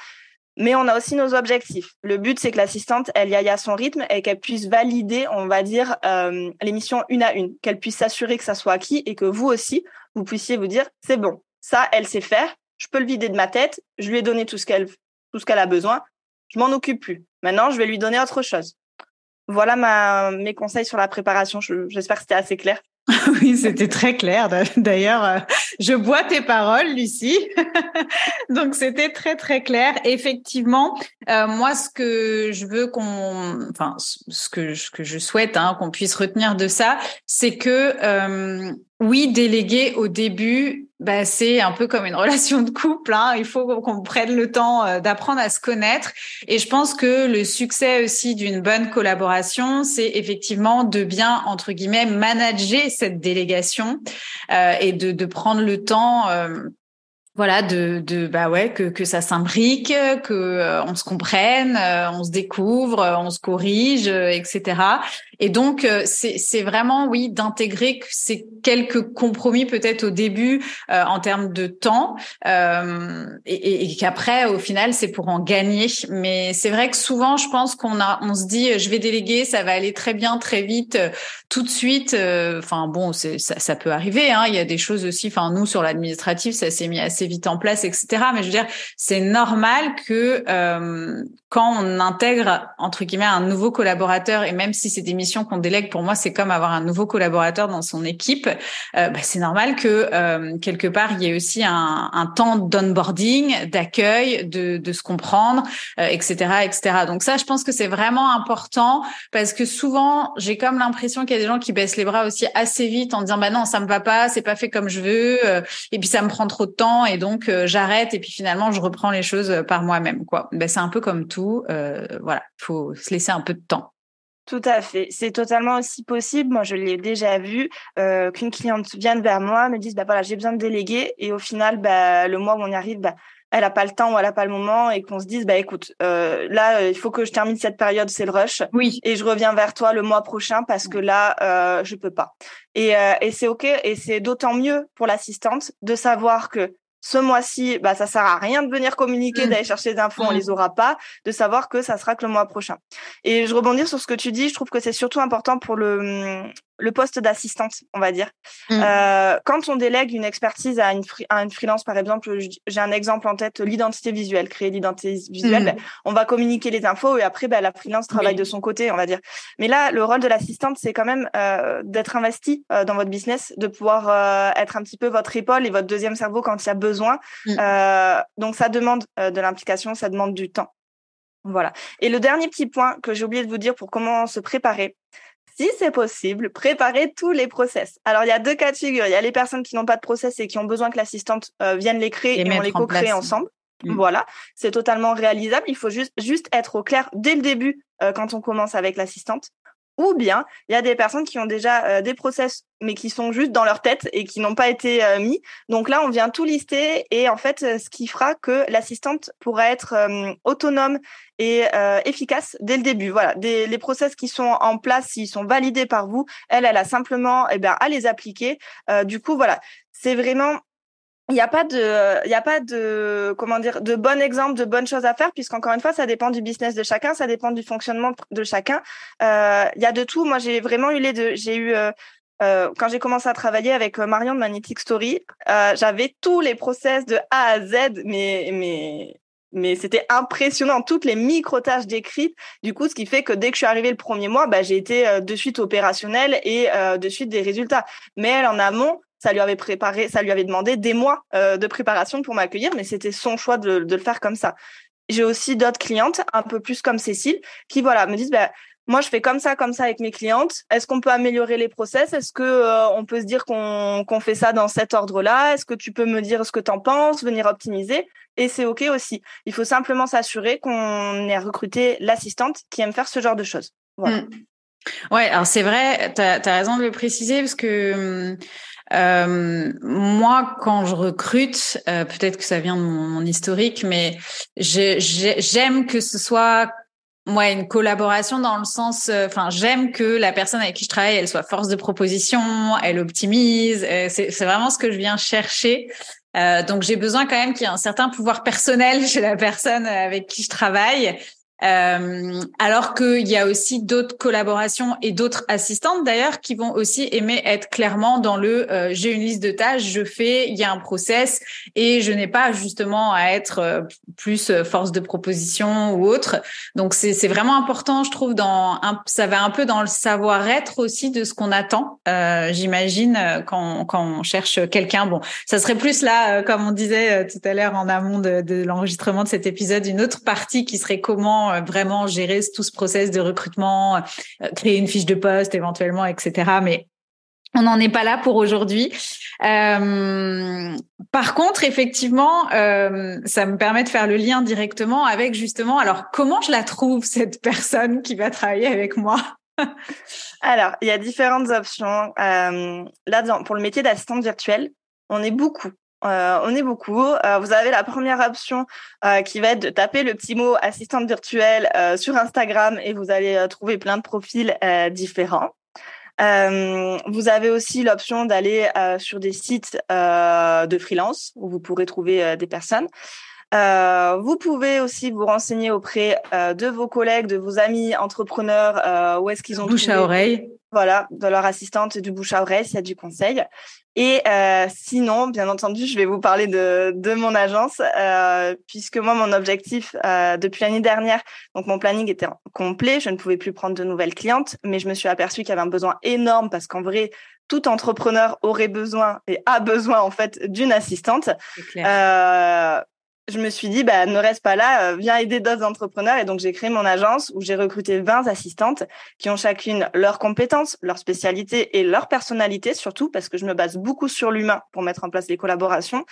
mais on a aussi nos objectifs. Le but, c'est que l'assistante, elle y aille à son rythme et qu'elle puisse valider, on va dire, les missions une à une, qu'elle puisse s'assurer que ça soit acquis et que vous aussi, vous puissiez vous dire, c'est bon, ça, elle sait faire, je peux le vider de ma tête, je lui ai donné tout ce qu'elle a besoin, je m'en occupe plus. Maintenant, je vais lui donner autre chose. Voilà mes conseils sur la préparation. J'espère que c'était assez clair. Oui, c'était très clair. D'ailleurs, je bois tes paroles, Lucie. Donc, c'était très, très clair. Effectivement, moi, ce que je veux ce que je souhaite, hein, qu'on puisse retenir de ça, c'est que, oui, déléguer au début, bah, c'est un peu comme une relation de couple, hein. Il faut qu'on prenne le temps d'apprendre à se connaître. Et je pense que le succès aussi d'une bonne collaboration, c'est effectivement de bien, entre guillemets, manager cette délégation, et de prendre le temps, voilà, que ça s'imbrique, que on se comprenne, on se découvre, on se corrige, etc. Et donc c'est vraiment, oui, d'intégrer ces quelques compromis peut-être au début en termes de temps, et qu'après au final c'est pour en gagner. Mais c'est vrai que souvent je pense qu'on se dit, je vais déléguer, ça va aller très bien, très vite, tout de suite. Enfin bon, ça peut arriver, hein. Il y a des choses aussi. Enfin nous sur l'administratif, ça s'est mis assez vite en place, etc. Mais je veux dire, c'est normal que quand on intègre, entre guillemets, un nouveau collaborateur, et même si c'est des missions qu'on délègue, pour moi, c'est comme avoir un nouveau collaborateur dans son équipe, c'est normal que quelque part, il y ait aussi un temps d'onboarding, d'accueil, de se comprendre, etc., etc. Donc ça, je pense que c'est vraiment important, parce que souvent, j'ai comme l'impression qu'il y a des gens qui baissent les bras aussi assez vite en disant, bah non, ça me va pas, c'est pas fait comme je veux, et puis ça me prend trop de temps, et donc j'arrête, et puis finalement je reprends les choses par moi-même, quoi. Ben, c'est un peu comme tout, voilà, faut se laisser un peu de temps. Tout à fait, c'est totalement aussi possible. Moi, je l'ai déjà vu, qu'une cliente vienne vers moi, me dise, bah voilà, j'ai besoin de déléguer, et au final, bah le mois où on y arrive, bah elle a pas le temps ou elle a pas le moment, et qu'on se dise, bah écoute, là il faut que je termine cette période, c'est le rush, oui, et je reviens vers toi le mois prochain parce que là je peux pas. Et c'est ok, et c'est d'autant mieux pour l'assistante de savoir que ce mois-ci, bah ça sert à rien de venir communiquer, d'aller chercher des infos, on les aura pas, de savoir que ça sera que le mois prochain. Et je rebondis sur ce que tu dis, je trouve que c'est surtout important pour le poste d'assistante, on va dire. Quand on délègue une expertise à une freelance, par exemple, j'ai un exemple en tête, l'identité visuelle, créer l'identité visuelle, ben, on va communiquer les infos et après, ben, la freelance travaille de son côté, on va dire. Mais là, le rôle de l'assistante, c'est quand même d'être investi dans votre business, de pouvoir être un petit peu votre épaule et votre deuxième cerveau quand il y a besoin. Donc, ça demande de l'implication, ça demande du temps. Voilà. Et le dernier petit point que j'ai oublié de vous dire pour comment se préparer, si c'est possible, préparez tous les process. Alors, il y a 2 cas de figure. Il y a les personnes qui n'ont pas de process et qui ont besoin que l'assistante vienne les créer et on les co-crée ensemble. Voilà, c'est totalement réalisable. Il faut juste être au clair dès le début quand on commence avec l'assistante. Ou bien, il y a des personnes qui ont déjà des process, mais qui sont juste dans leur tête et qui n'ont pas été mis. Donc là, on vient tout lister et en fait, ce qui fera que l'assistante pourra être autonome et efficace dès le début. Voilà, les process qui sont en place, s'ils sont validés par vous, elle a simplement à les appliquer. Du coup, voilà, c'est vraiment... Il n'y a pas de, comment dire, de bon exemple, de bonnes choses à faire, puisqu'encore une fois, ça dépend du business de chacun, ça dépend du fonctionnement de chacun. Il y a de tout. Moi, j'ai vraiment eu les deux. J'ai eu, quand j'ai commencé à travailler avec Marion de Magnetic Story, j'avais tous les process de A à Z, mais c'était impressionnant, toutes les micro-tâches décrites. Du coup, ce qui fait que dès que je suis arrivée le premier mois, bah, j'ai été de suite opérationnelle et de suite des résultats. Mais elle, en amont, ça lui avait demandé des mois de préparation pour m'accueillir, mais c'était son choix de le faire comme ça. j'ai aussi d'autres clientes, un peu plus comme Cécile, qui me disent moi, je fais comme ça avec mes clientes. Est-ce qu'on peut améliorer les process? Est-ce que on peut se dire qu'on fait ça dans cet ordre-là? Est-ce que tu peux me dire ce que t'en penses, venir optimiser? Et c'est OK aussi. Il faut simplement s'assurer qu'on ait recruté l'assistante qui aime faire ce genre de choses. Voilà. Mmh. Ouais, alors c'est vrai, t'as raison de le préciser parce que moi, quand je recrute, peut-être que ça vient de mon historique, mais j'aime que ce soit une collaboration dans le sens, j'aime que la personne avec qui je travaille, elle soit force de proposition, elle optimise. C'est vraiment ce que je viens chercher. Donc, j'ai besoin quand même qu'il y ait un certain pouvoir personnel chez la personne avec qui je travaille. Alors qu'il y a aussi d'autres collaborations et d'autres assistantes d'ailleurs qui vont aussi aimer être clairement dans le j'ai une liste de tâches, je fais, il y a un process et je n'ai pas justement à être plus force de proposition ou autre. Donc c'est vraiment important, je trouve, ça va un peu dans le savoir-être aussi de ce qu'on attend. J'imagine quand on cherche quelqu'un, ça serait plus là, comme on disait tout à l'heure en amont de l'enregistrement de cet épisode, une autre partie qui serait comment vraiment gérer tout ce process de recrutement, créer une fiche de poste éventuellement, etc. Mais on n'en est pas là pour aujourd'hui. Par contre, effectivement, ça me permet de faire le lien directement avec justement, alors comment je la trouve, cette personne qui va travailler avec moi? Alors, il y a différentes options. Là-dedans, pour le métier d'assistante virtuelle, on est beaucoup. Vous avez la première option qui va être de taper le petit mot assistante virtuelle sur Instagram et vous allez trouver plein de profils différents. Vous avez aussi l'option d'aller sur des sites de freelance où vous pourrez trouver des personnes. Vous pouvez aussi vous renseigner auprès de vos collègues, de vos amis entrepreneurs, où est-ce qu'ils ont bouche à oreille. Voilà, de leur assistante, du bouche à oreille, s'il y a du conseil. Et sinon, bien entendu, je vais vous parler de mon agence, puisque moi, mon objectif depuis l'année dernière, donc mon planning était complet, je ne pouvais plus prendre de nouvelles clientes, mais je me suis aperçue qu'il y avait un besoin énorme parce qu'en vrai, tout entrepreneur aurait besoin et a besoin en fait d'une assistante. C'est clair. Je me suis dit, ne reste pas là, viens aider d'autres entrepreneurs. Et donc, j'ai créé mon agence où j'ai recruté 20 assistantes qui ont chacune leurs compétences, leurs spécialités et leur personnalité, surtout parce que je me base beaucoup sur l'humain pour mettre en place les collaborations.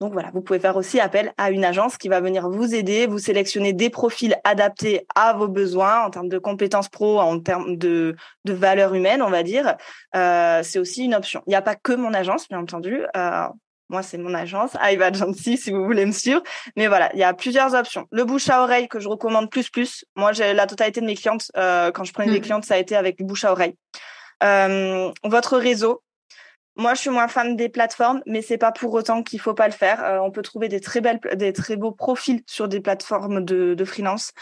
Donc voilà, vous pouvez faire aussi appel à une agence qui va venir vous aider, vous sélectionner des profils adaptés à vos besoins en termes de compétences pro, en termes de valeurs humaines, on va dire. C'est aussi une option. Il n'y a pas que mon agence, bien entendu. Moi, c'est mon agence, Hive Agency, si vous voulez me suivre. Mais voilà, il y a plusieurs options. Le bouche à oreille que je recommande plus. Moi, j'ai la totalité de mes clientes. Quand je prenais des clientes, ça a été avec bouche à oreille. Votre réseau. Moi, je suis moins fan des plateformes, mais c'est pas pour autant qu'il faut pas le faire. On peut trouver des très beaux profils sur des plateformes de freelance.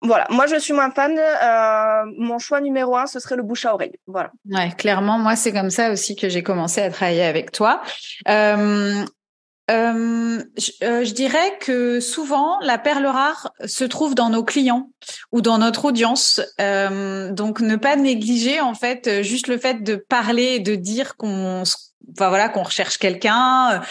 Voilà, moi je suis moins fan. Mon choix numéro 1, ce serait le bouche à oreille. Voilà. Ouais, clairement, moi c'est comme ça aussi que j'ai commencé à travailler avec toi. Je dirais que souvent la perle rare se trouve dans nos clients ou dans notre audience. Donc ne pas négliger en fait juste le fait de parler et de dire qu'on recherche quelqu'un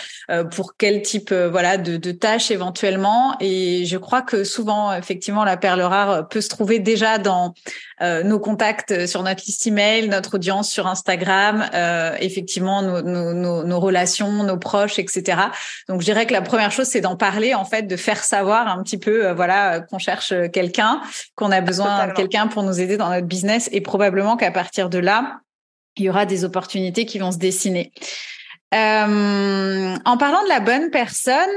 pour quel type de tâche éventuellement, et je crois que souvent effectivement la perle rare peut se trouver déjà dans nos contacts sur notre liste email, notre audience sur Instagram, effectivement nos relations, nos proches, etc. Donc je dirais que la première chose, c'est d'en parler en fait, de faire savoir un petit peu qu'on cherche quelqu'un, qu'on a besoin Totalement. De quelqu'un pour nous aider dans notre business, et probablement qu'à partir de là il y aura des opportunités qui vont se dessiner. En parlant de la bonne personne,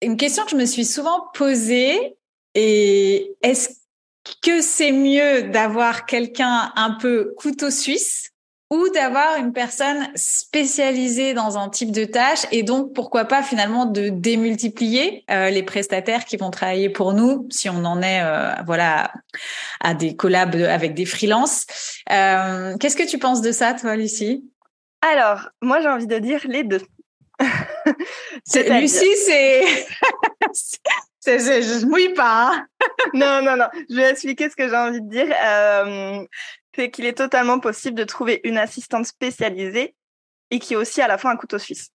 une question que je me suis souvent posée est: est-ce que c'est mieux d'avoir quelqu'un un peu couteau suisse ou d'avoir une personne spécialisée dans un type de tâche, et donc pourquoi pas finalement de démultiplier les prestataires qui vont travailler pour nous, si on en est à des collabs avec des freelances. Qu'est-ce que tu penses de ça, toi, Lucie? Alors, moi, j'ai envie de dire les deux. Lucie, c'est... je mouille pas. Hein. Non. Je vais expliquer ce que j'ai envie de dire. C'est qu'il est totalement possible de trouver une assistante spécialisée et qui est aussi à la fois un couteau suisse.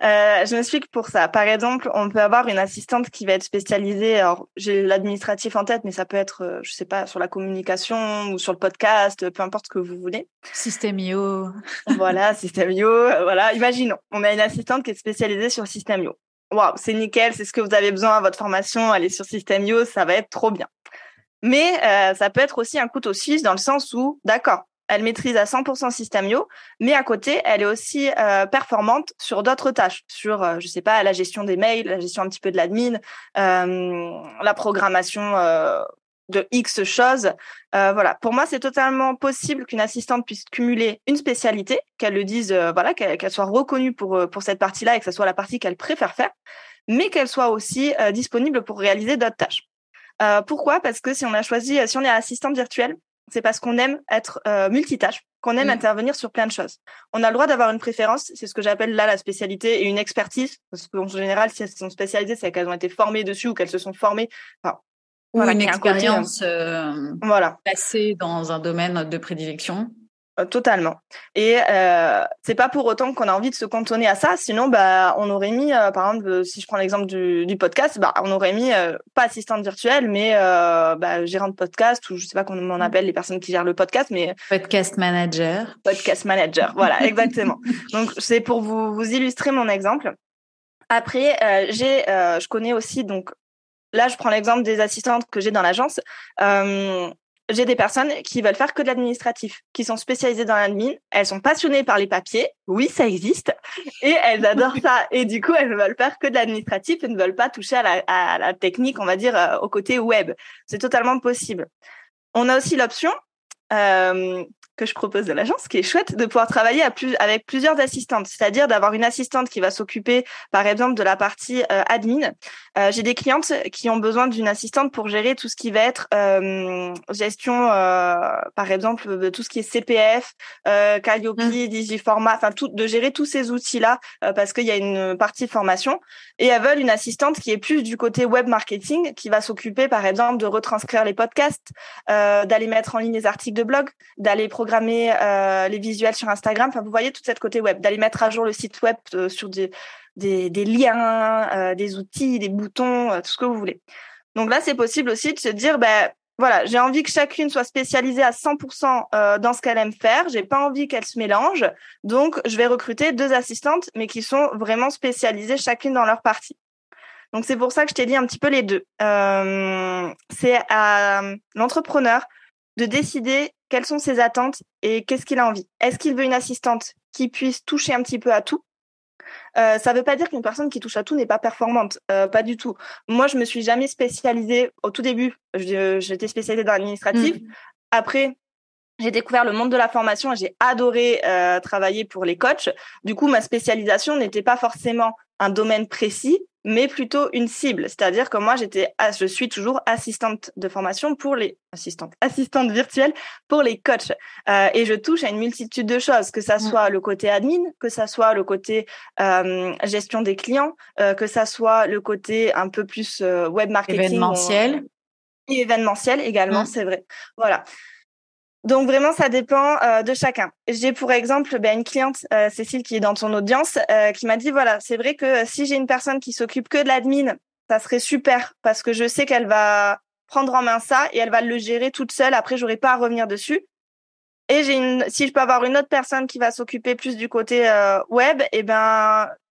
Je m'explique pour ça. Par exemple, on peut avoir une assistante qui va être spécialisée. Alors, j'ai l'administratif en tête, mais ça peut être, je sais pas, sur la communication ou sur le podcast, peu importe ce que vous voulez. Systeme.io. Voilà, Systeme.io. Voilà, imaginons, on a une assistante qui est spécialisée sur Systeme.io. Waouh, c'est nickel, c'est ce que vous avez besoin à votre formation. Allez sur Systeme.io, ça va être trop bien. Mais ça peut être aussi un couteau suisse dans le sens où, d'accord, elle maîtrise à 100% Systeme.io, mais à côté, elle est aussi performante sur d'autres tâches, sur, je sais pas, la gestion des mails, la gestion un petit peu de l'admin, la programmation de X choses. Voilà. Pour moi, c'est totalement possible qu'une assistante puisse cumuler une spécialité, qu'elle le dise, voilà, qu'elle soit reconnue pour cette partie-là et que ce soit la partie qu'elle préfère faire, mais qu'elle soit aussi disponible pour réaliser d'autres tâches. Pourquoi ? Parce que si on est assistante virtuelle, c'est parce qu'on aime être multitâche, qu'on aime intervenir sur plein de choses. On a le droit d'avoir une préférence, c'est ce que j'appelle là la spécialité, et une expertise, parce qu'en général, si elles sont spécialisées, c'est qu'elles ont été formées dessus ou qu'elles se sont formées. Enfin, ou voilà, une expérience passée dans un domaine de prédilection. Totalement. Et c'est pas pour autant qu'on a envie de se cantonner à ça, sinon on aurait mis par exemple, si je prends l'exemple du podcast, on aurait mis pas assistante virtuelle mais gérant de podcast, ou je sais pas comment on appelle les personnes qui gèrent le podcast, mais podcast manager. Voilà, exactement. Donc c'est pour vous illustrer mon exemple. Après je connais aussi, donc là je prends l'exemple des assistantes que j'ai dans l'agence. J'ai des personnes qui veulent faire que de l'administratif, qui sont spécialisées dans l'admin. Elles sont passionnées par les papiers. Oui, ça existe. Et elles adorent ça. Et du coup, elles ne veulent faire que de l'administratif et ne veulent pas toucher à la technique, on va dire, au côté web. C'est totalement possible. On a aussi l'option que je propose de l'agence, qui est chouette, de pouvoir travailler avec plusieurs assistantes, c'est-à-dire d'avoir une assistante qui va s'occuper, par exemple, de la partie admin. J'ai des clientes qui ont besoin d'une assistante pour gérer tout ce qui va être gestion, par exemple, tout ce qui est CPF, Calliope, DigiFormat, enfin de gérer tous ces outils-là parce qu'il y a une partie formation. Et elles veulent une assistante qui est plus du côté web marketing, qui va s'occuper, par exemple, de retranscrire les podcasts, d'aller mettre en ligne les articles de blog, d'aller programmer les visuels sur Instagram, enfin vous voyez tout cette côté web, d'aller mettre à jour le site web sur des liens, des outils, des boutons, tout ce que vous voulez. Donc là c'est possible aussi de se dire voilà, j'ai envie que chacune soit spécialisée à 100% dans ce qu'elle aime faire, j'ai pas envie qu'elle se mélange, donc je vais recruter deux assistantes mais qui sont vraiment spécialisées chacune dans leur partie. Donc c'est pour ça que je t'ai dit un petit peu les deux. C'est à l'entrepreneur de décider quelles sont ses attentes et qu'est-ce qu'il a envie. Est-ce qu'il veut une assistante qui puisse toucher un petit peu à tout ? Ça ne veut pas dire qu'une personne qui touche à tout n'est pas performante, pas du tout. Moi, je ne me suis jamais spécialisée. Au tout début, j'étais spécialisée dans l'administratif. Après, j'ai découvert le monde de la formation et j'ai adoré travailler pour les coachs. Du coup, ma spécialisation n'était pas forcément un domaine précis, mais plutôt une cible. C'est-à-dire que moi, je suis toujours assistante de formation pour les assistante virtuelle pour les coachs. Et je touche à une multitude de choses, que ça soit le côté admin, que ça soit le côté gestion des clients, que ça soit le côté un peu plus web marketing. Événementiel également, c'est vrai. Voilà. Donc vraiment, ça dépend de chacun. J'ai pour exemple une cliente, Cécile, qui est dans ton audience, qui m'a dit, voilà, c'est vrai que si j'ai une personne qui s'occupe que de l'admin, ça serait super parce que je sais qu'elle va prendre en main ça et elle va le gérer toute seule. Après, j'aurai pas à revenir dessus. Et si je peux avoir une autre personne qui va s'occuper plus du côté web,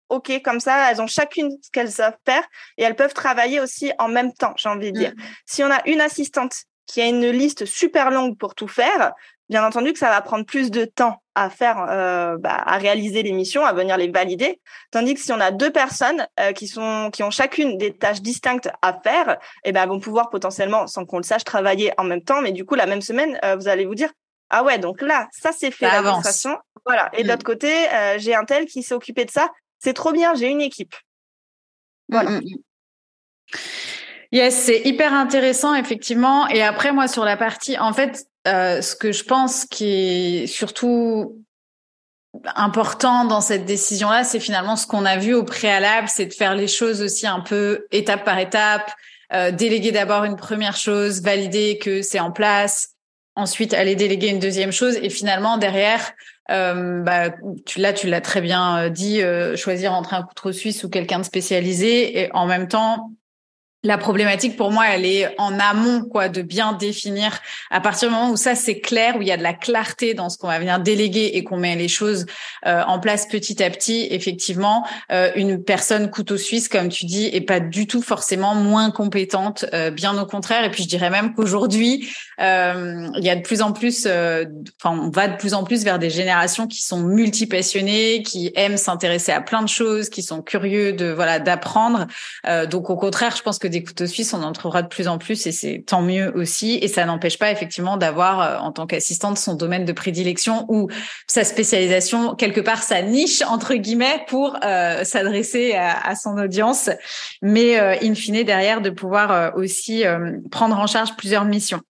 OK, comme ça, elles ont chacune ce qu'elles savent faire et elles peuvent travailler aussi en même temps, j'ai envie de dire. Si on a une assistante qui a une liste super longue pour tout faire, bien entendu que ça va prendre plus de temps à faire, à réaliser les missions, à venir les valider. Tandis que si on a deux personnes qui ont chacune des tâches distinctes à faire, elles vont pouvoir potentiellement, sans qu'on le sache, travailler en même temps. Mais du coup, la même semaine, vous allez vous dire, ah ouais, donc là, ça c'est fait de toute façon. Voilà. Et de l'autre côté, j'ai un tel qui s'est occupé de ça. C'est trop bien, j'ai une équipe. Voilà. Yes, c'est hyper intéressant, effectivement. Et après, moi, sur la partie, en fait, ce que je pense qui est surtout important dans cette décision-là, c'est finalement ce qu'on a vu au préalable, c'est de faire les choses aussi un peu étape par étape, déléguer d'abord une première chose, valider que c'est en place, ensuite aller déléguer une deuxième chose et finalement, derrière, Tu l'as très bien dit, choisir entre un couteau suisse ou quelqu'un de spécialisé. Et en même temps, la problématique pour moi, elle est en amont, quoi, de bien définir. À partir du moment où ça c'est clair, où il y a de la clarté dans ce qu'on va venir déléguer et qu'on met les choses en place petit à petit, effectivement, une personne couteau suisse, comme tu dis, est pas du tout forcément moins compétente, bien au contraire. Et puis je dirais même qu'aujourd'hui, il y a de plus en plus, on va de plus en plus vers des générations qui sont multipassionnées, qui aiment s'intéresser à plein de choses, qui sont curieux de d'apprendre. Donc au contraire, je pense que des couteaux suisses, on en trouvera de plus en plus et c'est tant mieux aussi. Et ça n'empêche pas effectivement d'avoir, en tant qu'assistante, son domaine de prédilection ou sa spécialisation, quelque part sa niche, entre guillemets, pour s'adresser à son audience. Mais in fine, derrière, de pouvoir aussi prendre en charge plusieurs missions.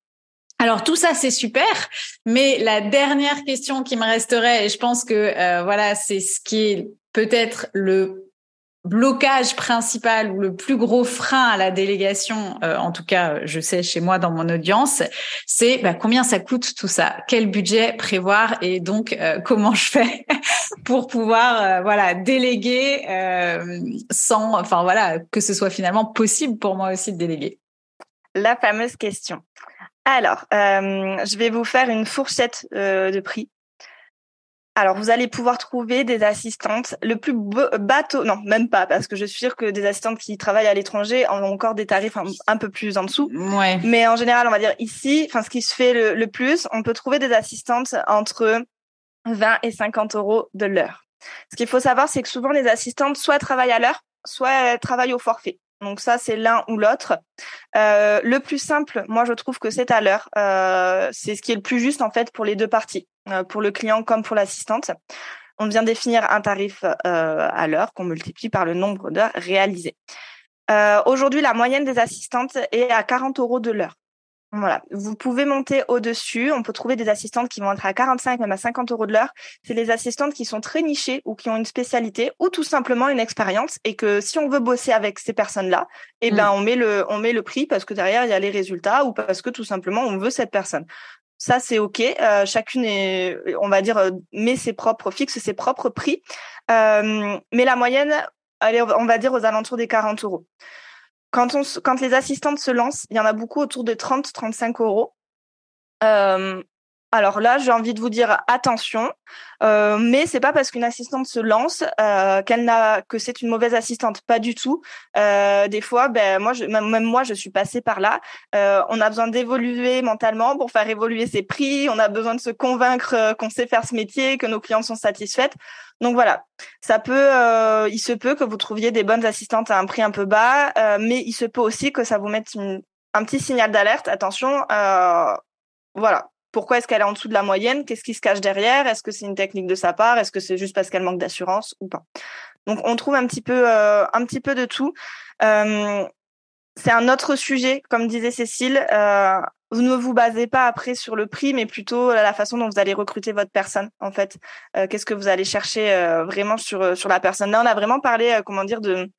Alors tout ça c'est super, mais la dernière question qui me resterait, et je pense que c'est ce qui est peut-être le blocage principal ou le plus gros frein à la délégation, en tout cas je sais chez moi dans mon audience, c'est combien ça coûte tout ça, quel budget prévoir et donc comment je fais pour pouvoir déléguer sans, que ce soit finalement possible pour moi aussi de déléguer. La fameuse question. Alors, je vais vous faire une fourchette de prix. Alors, vous allez pouvoir trouver des assistantes le plus bateau, non, même pas, parce que je suis sûre que des assistantes qui travaillent à l'étranger ont encore des tarifs un peu plus en dessous. Ouais. Mais en général, on va dire ici, ce qui se fait le plus, on peut trouver des assistantes entre 20 et 50 euros de l'heure. Ce qu'il faut savoir, c'est que souvent, les assistantes soit travaillent à l'heure, soit travaillent au forfait. Donc ça, c'est l'un ou l'autre. Le plus simple, moi, je trouve que c'est à l'heure. C'est ce qui est le plus juste, en fait, pour les deux parties, pour le client comme pour l'assistante. On vient définir un tarif à l'heure qu'on multiplie par le nombre d'heures réalisées. Aujourd'hui, la moyenne des assistantes est à 40 euros de l'heure. Voilà, vous pouvez monter au-dessus. On peut trouver des assistantes qui vont être à 45, même à 50 euros de l'heure. C'est les assistantes qui sont très nichées ou qui ont une spécialité ou tout simplement une expérience et que si on veut bosser avec ces personnes-là, on met le prix parce que derrière, il y a les résultats ou parce que tout simplement, on veut cette personne. Ça, c'est OK. Chacune est, on va dire, met ses propres fixes, ses propres prix. Mais la moyenne, elle est, on va dire, aux alentours des 40 euros. Quand les assistantes se lancent, il y en a beaucoup autour de 30-35 euros. Alors là, j'ai envie de vous dire attention, mais c'est pas parce qu'une assistante se lance que c'est une mauvaise assistante, pas du tout. Des fois, moi, je suis passée par là. On a besoin d'évoluer mentalement pour faire évoluer ses prix. On a besoin de se convaincre qu'on sait faire ce métier, que nos clients sont satisfaits. Donc voilà, ça peut, il se peut que vous trouviez des bonnes assistantes à un prix un peu bas, mais il se peut aussi que ça vous mette un petit signal d'alerte. Attention, voilà. Pourquoi est-ce qu'elle est en dessous de la moyenne? Qu'est-ce qui se cache derrière? Est-ce que c'est une technique de sa part? Est-ce que c'est juste parce qu'elle manque d'assurance ou pas? Donc on trouve un petit peu de tout. C'est un autre sujet, comme disait Cécile. Vous ne vous basez pas après sur le prix, mais plutôt la façon dont vous allez recruter votre personne, en fait. Qu'est-ce que vous allez chercher vraiment sur la personne? Là, on a vraiment parlé, de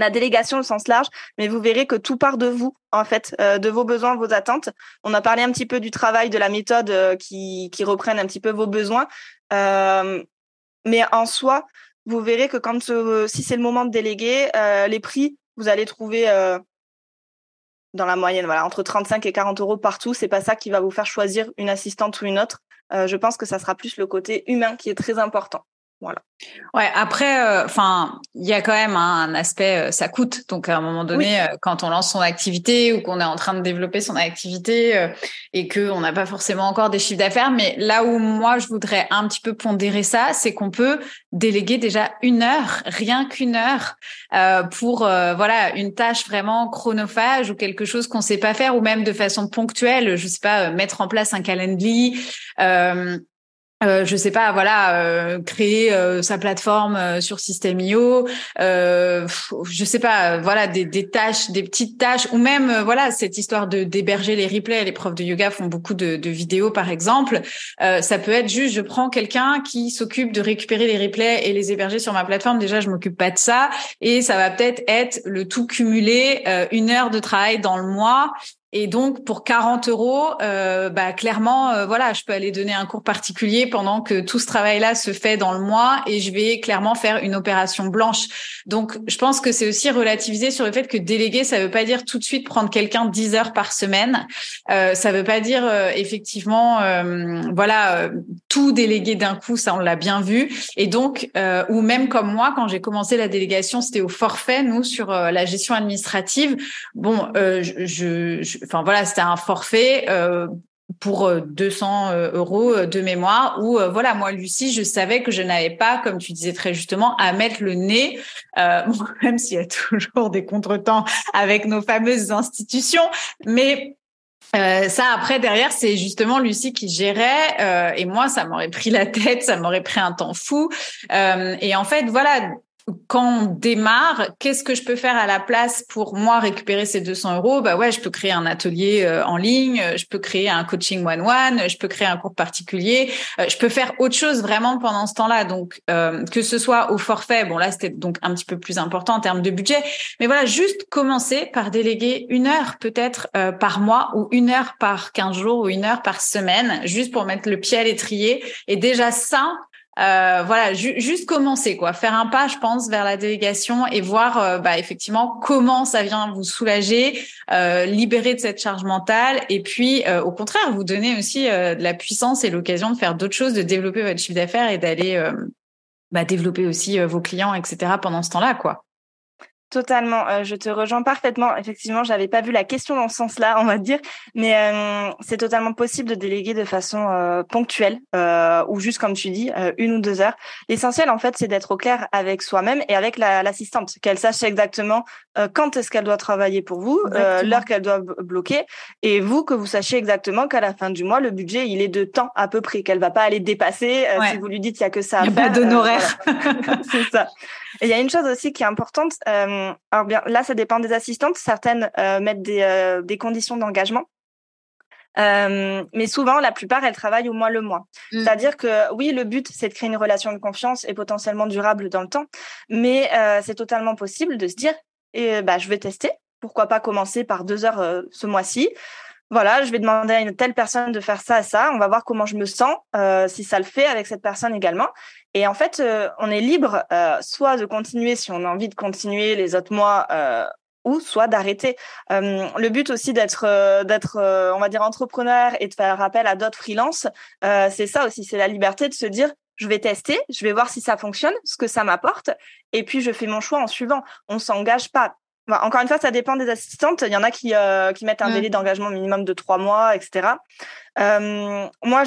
la délégation au sens large, mais vous verrez que tout part de vous, en fait, de vos besoins, vos attentes. On a parlé un petit peu du travail, de la méthode qui reprennent un petit peu vos besoins. Mais en soi, vous verrez que si c'est le moment de déléguer, les prix, vous allez trouver... dans la moyenne, entre 35 et 40 euros partout, c'est pas ça qui va vous faire choisir une assistante ou une autre. Je pense que ça sera plus le côté humain qui est très important. Voilà. Ouais, après, il y a quand même un aspect, ça coûte. Donc, à un moment donné, oui. Quand on lance son activité ou qu'on est en train de développer son activité et qu'on n'a pas forcément encore des chiffres d'affaires, mais là où moi, je voudrais un petit peu pondérer ça, c'est qu'on peut déléguer déjà rien qu'une heure pour une tâche vraiment chronophage ou quelque chose qu'on ne sait pas faire ou même de façon ponctuelle, je ne sais pas, mettre en place un calendrier, créer sa plateforme sur Systeme.io, des tâches, des petites tâches, ou même cette histoire d'héberger les replays. Les profs de yoga font beaucoup de vidéos, par exemple. Ça peut être juste, je prends quelqu'un qui s'occupe de récupérer les replays et les héberger sur ma plateforme. Déjà, je m'occupe pas de ça, et ça va peut-être être le tout cumulé, 1 heure de travail dans le mois. Et donc, pour 40 €, clairement, voilà, je peux aller donner un cours particulier pendant que tout ce travail-là se fait dans le mois et je vais clairement faire une opération blanche. Donc, je pense que c'est aussi relativiser sur le fait que déléguer, ça veut pas dire tout de suite prendre quelqu'un 10 heures par semaine. Ça veut pas dire, effectivement, tout déléguer d'un coup, ça, on l'a bien vu. Et donc, ou même comme moi, quand j'ai commencé la délégation, c'était au forfait, nous, sur la gestion administrative. Bon, c'était un forfait pour 200 € de mémoire où, moi, Lucie, je savais que je n'avais pas, comme tu disais très justement, à mettre le nez, même s'il y a toujours des contretemps avec nos fameuses institutions, mais... ça après derrière c'est justement Lucie qui gérait et moi ça m'aurait pris la tête, ça m'aurait pris un temps fou et en fait voilà, quand on démarre, qu'est-ce que je peux faire à la place pour moi récupérer ces 200 €? Je peux créer un atelier en ligne, je peux créer un coaching one-one, je peux créer un cours particulier, je peux faire autre chose vraiment pendant ce temps-là. Donc, que ce soit au forfait, bon là, c'était donc un petit peu plus important en termes de budget. Mais voilà, juste commencer par déléguer 1 heure peut-être par mois ou 1 heure par 15 jours ou 1 heure par semaine, juste pour mettre le pied à l'étrier. Et déjà ça, juste commencer quoi, faire un pas je pense vers la délégation et voir effectivement comment ça vient vous soulager, libérer de cette charge mentale et puis au contraire vous donner aussi de la puissance et l'occasion de faire d'autres choses, de développer votre chiffre d'affaires et d'aller développer aussi vos clients etc. pendant ce temps-là quoi. Totalement, je te rejoins parfaitement. Effectivement, j'avais pas vu la question dans ce sens-là, on va dire, mais c'est totalement possible de déléguer de façon ponctuelle ou juste comme tu dis, 1 ou 2 heures. L'essentiel, en fait, c'est d'être au clair avec soi-même et avec l'assistante, qu'elle sache exactement quand est-ce qu'elle doit travailler pour vous, l'heure qu'elle doit bloquer, et vous, que vous sachiez exactement qu'à la fin du mois, le budget, il est de temps à peu près, qu'elle va pas aller dépasser si vous lui dites qu'il y a que ça à faire. Il n'y a pas d'honoraire. C'est ça. Et il y a une chose aussi qui est importante. Alors bien, là, ça dépend des assistantes. Certaines mettent des conditions d'engagement. Mais souvent, la plupart, elles travaillent au mois le mois. C'est-à-dire que oui, le but, c'est de créer une relation de confiance et potentiellement durable dans le temps. Mais c'est totalement possible de se dire, je vais tester. Pourquoi pas commencer par 2 heures ce mois-ci. Voilà, je vais demander à une telle personne de faire ça, ça. On va voir comment je me sens, si ça le fait avec cette personne également. Et en fait, on est libre soit de continuer si on a envie de continuer les autres mois ou soit d'arrêter. Le but aussi d'être on va dire, entrepreneur et de faire appel à d'autres freelances, c'est ça aussi, c'est la liberté de se dire je vais tester, je vais voir si ça fonctionne, ce que ça m'apporte et puis je fais mon choix en suivant. On s'engage pas. Enfin, encore une fois, ça dépend des assistantes. Il y en a qui mettent un délai d'engagement minimum de 3 mois, etc. Moi,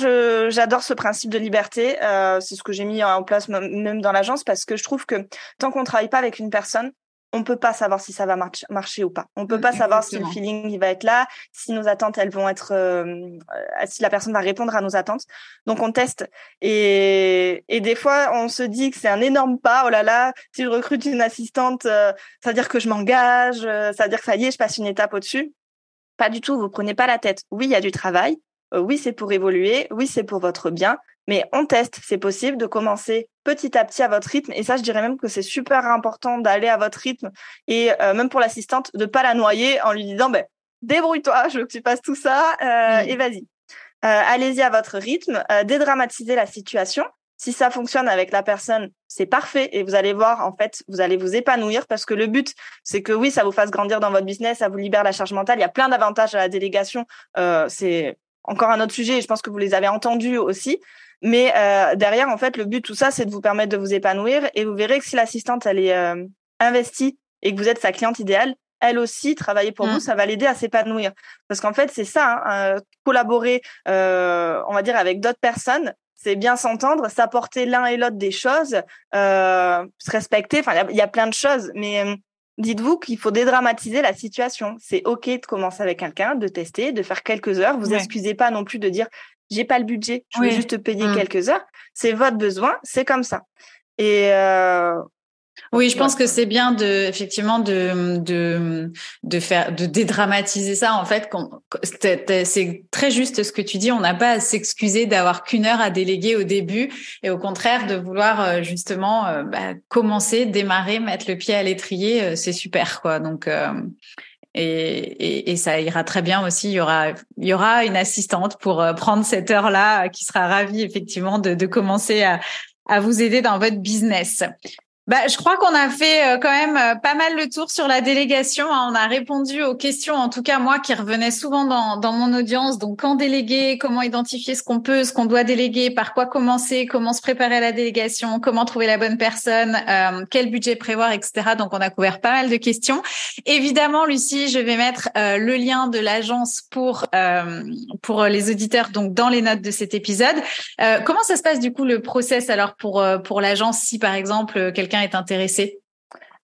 j'adore ce principe de liberté. C'est ce que j'ai mis en place même dans l'agence parce que je trouve que tant qu'on travaille pas avec une personne, on peut pas savoir si ça va marcher ou pas. On peut pas savoir si le feeling il va être là, si nos attentes elles vont être, si la personne va répondre à nos attentes. Donc on teste et des fois on se dit que c'est un énorme pas. Oh là là, si je recrute une assistante, ça veut dire que je m'engage, ça veut dire que ça y est, je passe une étape au-dessus. Pas du tout. Vous prenez pas la tête. Oui, il y a du travail. Oui, c'est pour évoluer. Oui, c'est pour votre bien. Mais on teste, c'est possible de commencer petit à petit à votre rythme. Et ça, je dirais même que c'est super important d'aller à votre rythme. Et même pour l'assistante, de pas la noyer en lui disant débrouille-toi, je veux que tu fasses tout ça et vas-y. Allez-y à votre rythme, dédramatiser la situation. Si ça fonctionne avec la personne, c'est parfait et vous allez voir, en fait, vous allez vous épanouir parce que le but, c'est que oui, ça vous fasse grandir dans votre business, ça vous libère la charge mentale. Il y a plein d'avantages à la délégation. C'est encore un autre sujet et je pense que vous les avez entendus aussi. Mais derrière, en fait, le but, tout ça, c'est de vous permettre de vous épanouir. Et vous verrez que si l'assistante, elle est investie et que vous êtes sa cliente idéale, elle aussi, travailler pour vous, ça va l'aider à s'épanouir. Parce qu'en fait, c'est ça, hein, collaborer, on va dire, avec d'autres personnes, c'est bien s'entendre, s'apporter l'un et l'autre des choses, se respecter. Enfin, il y a plein de choses, mais... dites-vous qu'il faut dédramatiser la situation. C'est OK de commencer avec quelqu'un, de tester, de faire quelques heures. Vous excusez pas non plus de dire « j'ai pas le budget, je vais juste te payer quelques heures ». C'est votre besoin, c'est comme ça. Et oui, je pense que c'est bien de dédramatiser ça. En fait, c'est très juste ce que tu dis. On n'a pas à s'excuser d'avoir qu'une heure à déléguer au début et au contraire de vouloir justement commencer, démarrer, mettre le pied à l'étrier. C'est super, quoi. Donc, et ça ira très bien aussi. Il y aura une assistante pour prendre cette heure-là qui sera ravie effectivement de commencer à vous aider dans votre business. Bah, je crois qu'on a fait quand même pas mal le tour sur la délégation. On a répondu aux questions, en tout cas moi, qui revenaient souvent dans mon audience. Donc, quand déléguer, comment identifier ce qu'on peut, ce qu'on doit déléguer, par quoi commencer, comment se préparer à la délégation, comment trouver la bonne personne, quel budget prévoir, etc. Donc, on a couvert pas mal de questions. Évidemment, Lucie, je vais mettre le lien de l'agence pour les auditeurs donc dans les notes de cet épisode. Comment ça se passe du coup le process alors pour l'agence si par exemple quelqu'un est intéressé?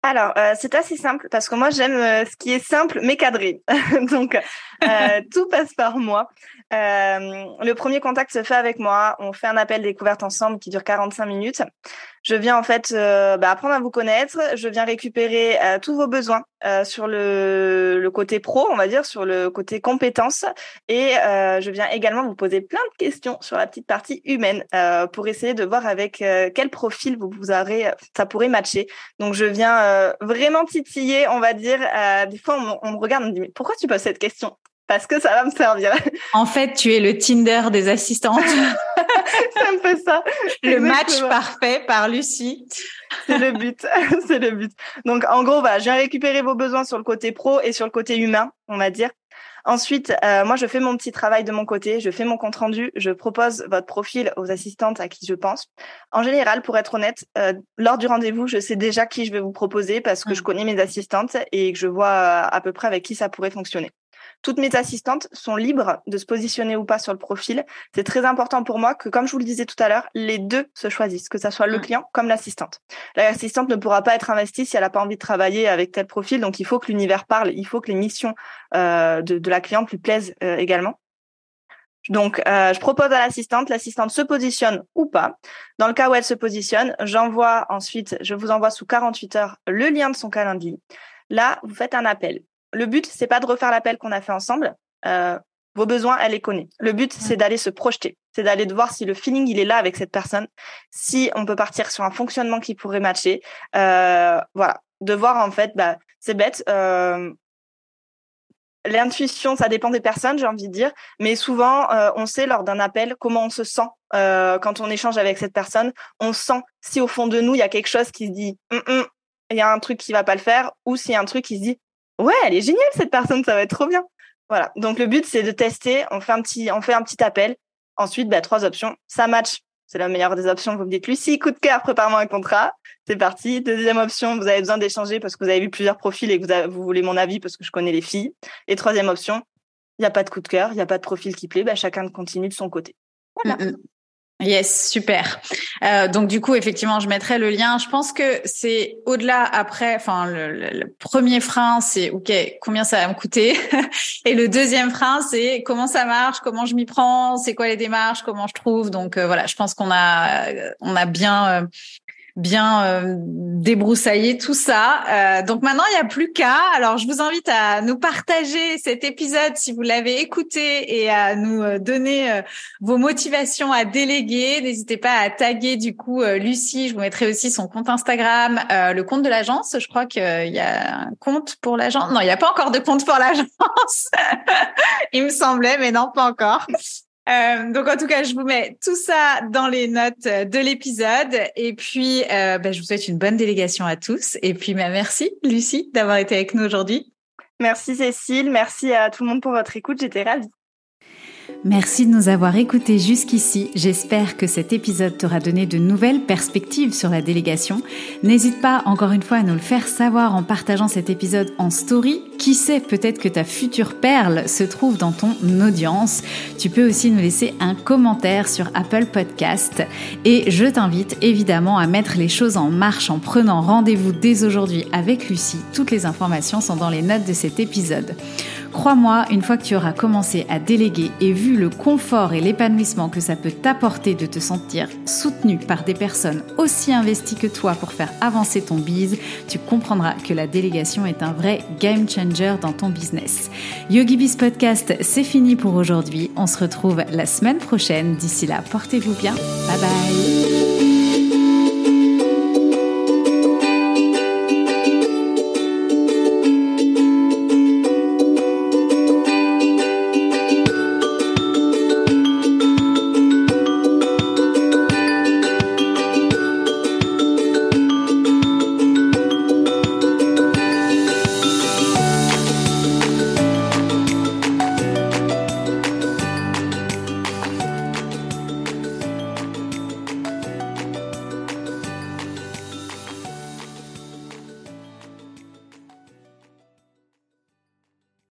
Alors, c'est assez simple parce que moi, j'aime ce qui est simple mais cadré. Donc, tout passe par moi. Le premier contact se fait avec moi. On fait un appel découverte ensemble qui dure 45 minutes. Je viens en fait apprendre à vous connaître. Je viens récupérer tous vos besoins sur le côté pro, on va dire, sur le côté compétences. Et je viens également vous poser plein de questions sur la petite partie humaine pour essayer de voir avec quel profil vous aurez, ça pourrait matcher. Donc, je viens vraiment titiller, on va dire. Des fois, on me regarde, on me dit « Mais pourquoi tu poses cette question ?» Parce que ça va me servir. En fait, tu es le Tinder des assistantes. C'est un peu ça. Le match parfait par Lucie. C'est le but. C'est le but. Donc, en gros, je viens récupérer vos besoins sur le côté pro et sur le côté humain, on va dire. Ensuite, moi, je fais mon petit travail de mon côté. Je fais mon compte rendu. Je propose votre profil aux assistantes à qui je pense. En général, pour être honnête, lors du rendez-vous, je sais déjà qui je vais vous proposer parce que je connais mes assistantes et que je vois à peu près avec qui ça pourrait fonctionner. Toutes mes assistantes sont libres de se positionner ou pas sur le profil. C'est très important pour moi que, comme je vous le disais tout à l'heure, les deux se choisissent, que ça soit le client comme l'assistante. L'assistante ne pourra pas être investie si elle n'a pas envie de travailler avec tel profil. Donc, il faut que l'univers parle, il faut que les missions de la cliente lui plaisent également. Donc, je propose à l'assistante. L'assistante se positionne ou pas. Dans le cas où elle se positionne, je vous envoie sous 48 heures le lien de son calendrier. Là, vous faites un appel. Le but, c'est pas de refaire l'appel qu'on a fait ensemble. Vos besoins, elle les connaît. Le but, c'est d'aller se projeter. C'est d'aller de voir si le feeling, il est là avec cette personne. Si on peut partir sur un fonctionnement qui pourrait matcher. Voilà. De voir, en fait, c'est bête. L'intuition, ça dépend des personnes, j'ai envie de dire. Mais souvent, on sait lors d'un appel comment on se sent quand on échange avec cette personne. On sent si au fond de nous, il y a quelque chose qui se dit « il y a un truc qui va pas le faire » ou s'il y a un truc qui se dit « ouais, elle est géniale, cette personne, ça va être trop bien. » Voilà. Donc, le but, c'est de tester. On fait un petit appel. Ensuite, 3 options. Ça match. C'est la meilleure des options. Vous me dites, Lucie, coup de cœur, prépare-moi un contrat. C'est parti. Deuxième option, vous avez besoin d'échanger parce que vous avez vu plusieurs profils et que vous voulez mon avis parce que je connais les filles. Et troisième option, il n'y a pas de coup de cœur, il n'y a pas de profil qui plaît. Chacun continue de son côté. Voilà. Yes, super. Donc du coup, effectivement, je mettrai le lien. Je pense que c'est au-delà après. Enfin, le premier frein, c'est ok, combien ça va me coûter. Et le deuxième frein, c'est comment ça marche, comment je m'y prends, c'est quoi les démarches, comment je trouve. Donc voilà, je pense qu'on a bien. Débroussailler tout ça. Donc maintenant, il n'y a plus qu'à. Alors, je vous invite à nous partager cet épisode si vous l'avez écouté et à nous donner vos motivations à déléguer. N'hésitez pas à taguer du coup Lucie. Je vous mettrai aussi son compte Instagram, le compte de l'agence. Je crois qu'il y a un compte pour l'agence. Non, il n'y a pas encore de compte pour l'agence. Il me semblait, mais non, pas encore. Donc, en tout cas, je vous mets tout ça dans les notes de l'épisode. Et puis, je vous souhaite une bonne délégation à tous. Et puis, merci, Lucie, d'avoir été avec nous aujourd'hui. Merci, Cécile. Merci à tout le monde pour votre écoute. J'étais ravie. Merci de nous avoir écoutés jusqu'ici. J'espère que cet épisode t'aura donné de nouvelles perspectives sur la délégation. N'hésite pas encore une fois à nous le faire savoir en partageant cet épisode en story. Qui sait, peut-être que ta future perle se trouve dans ton audience. Tu peux aussi nous laisser un commentaire sur Apple Podcasts. Et je t'invite évidemment à mettre les choses en marche en prenant rendez-vous dès aujourd'hui avec Lucie. Toutes les informations sont dans les notes de cet épisode. Crois-moi, une fois que tu auras commencé à déléguer et vu le confort et l'épanouissement que ça peut t'apporter de te sentir soutenu par des personnes aussi investies que toi pour faire avancer ton biz, tu comprendras que la délégation est un vrai game changer dans ton business. Yogibiz Podcast, c'est fini pour aujourd'hui. On se retrouve la semaine prochaine. D'ici là, portez-vous bien. Bye bye.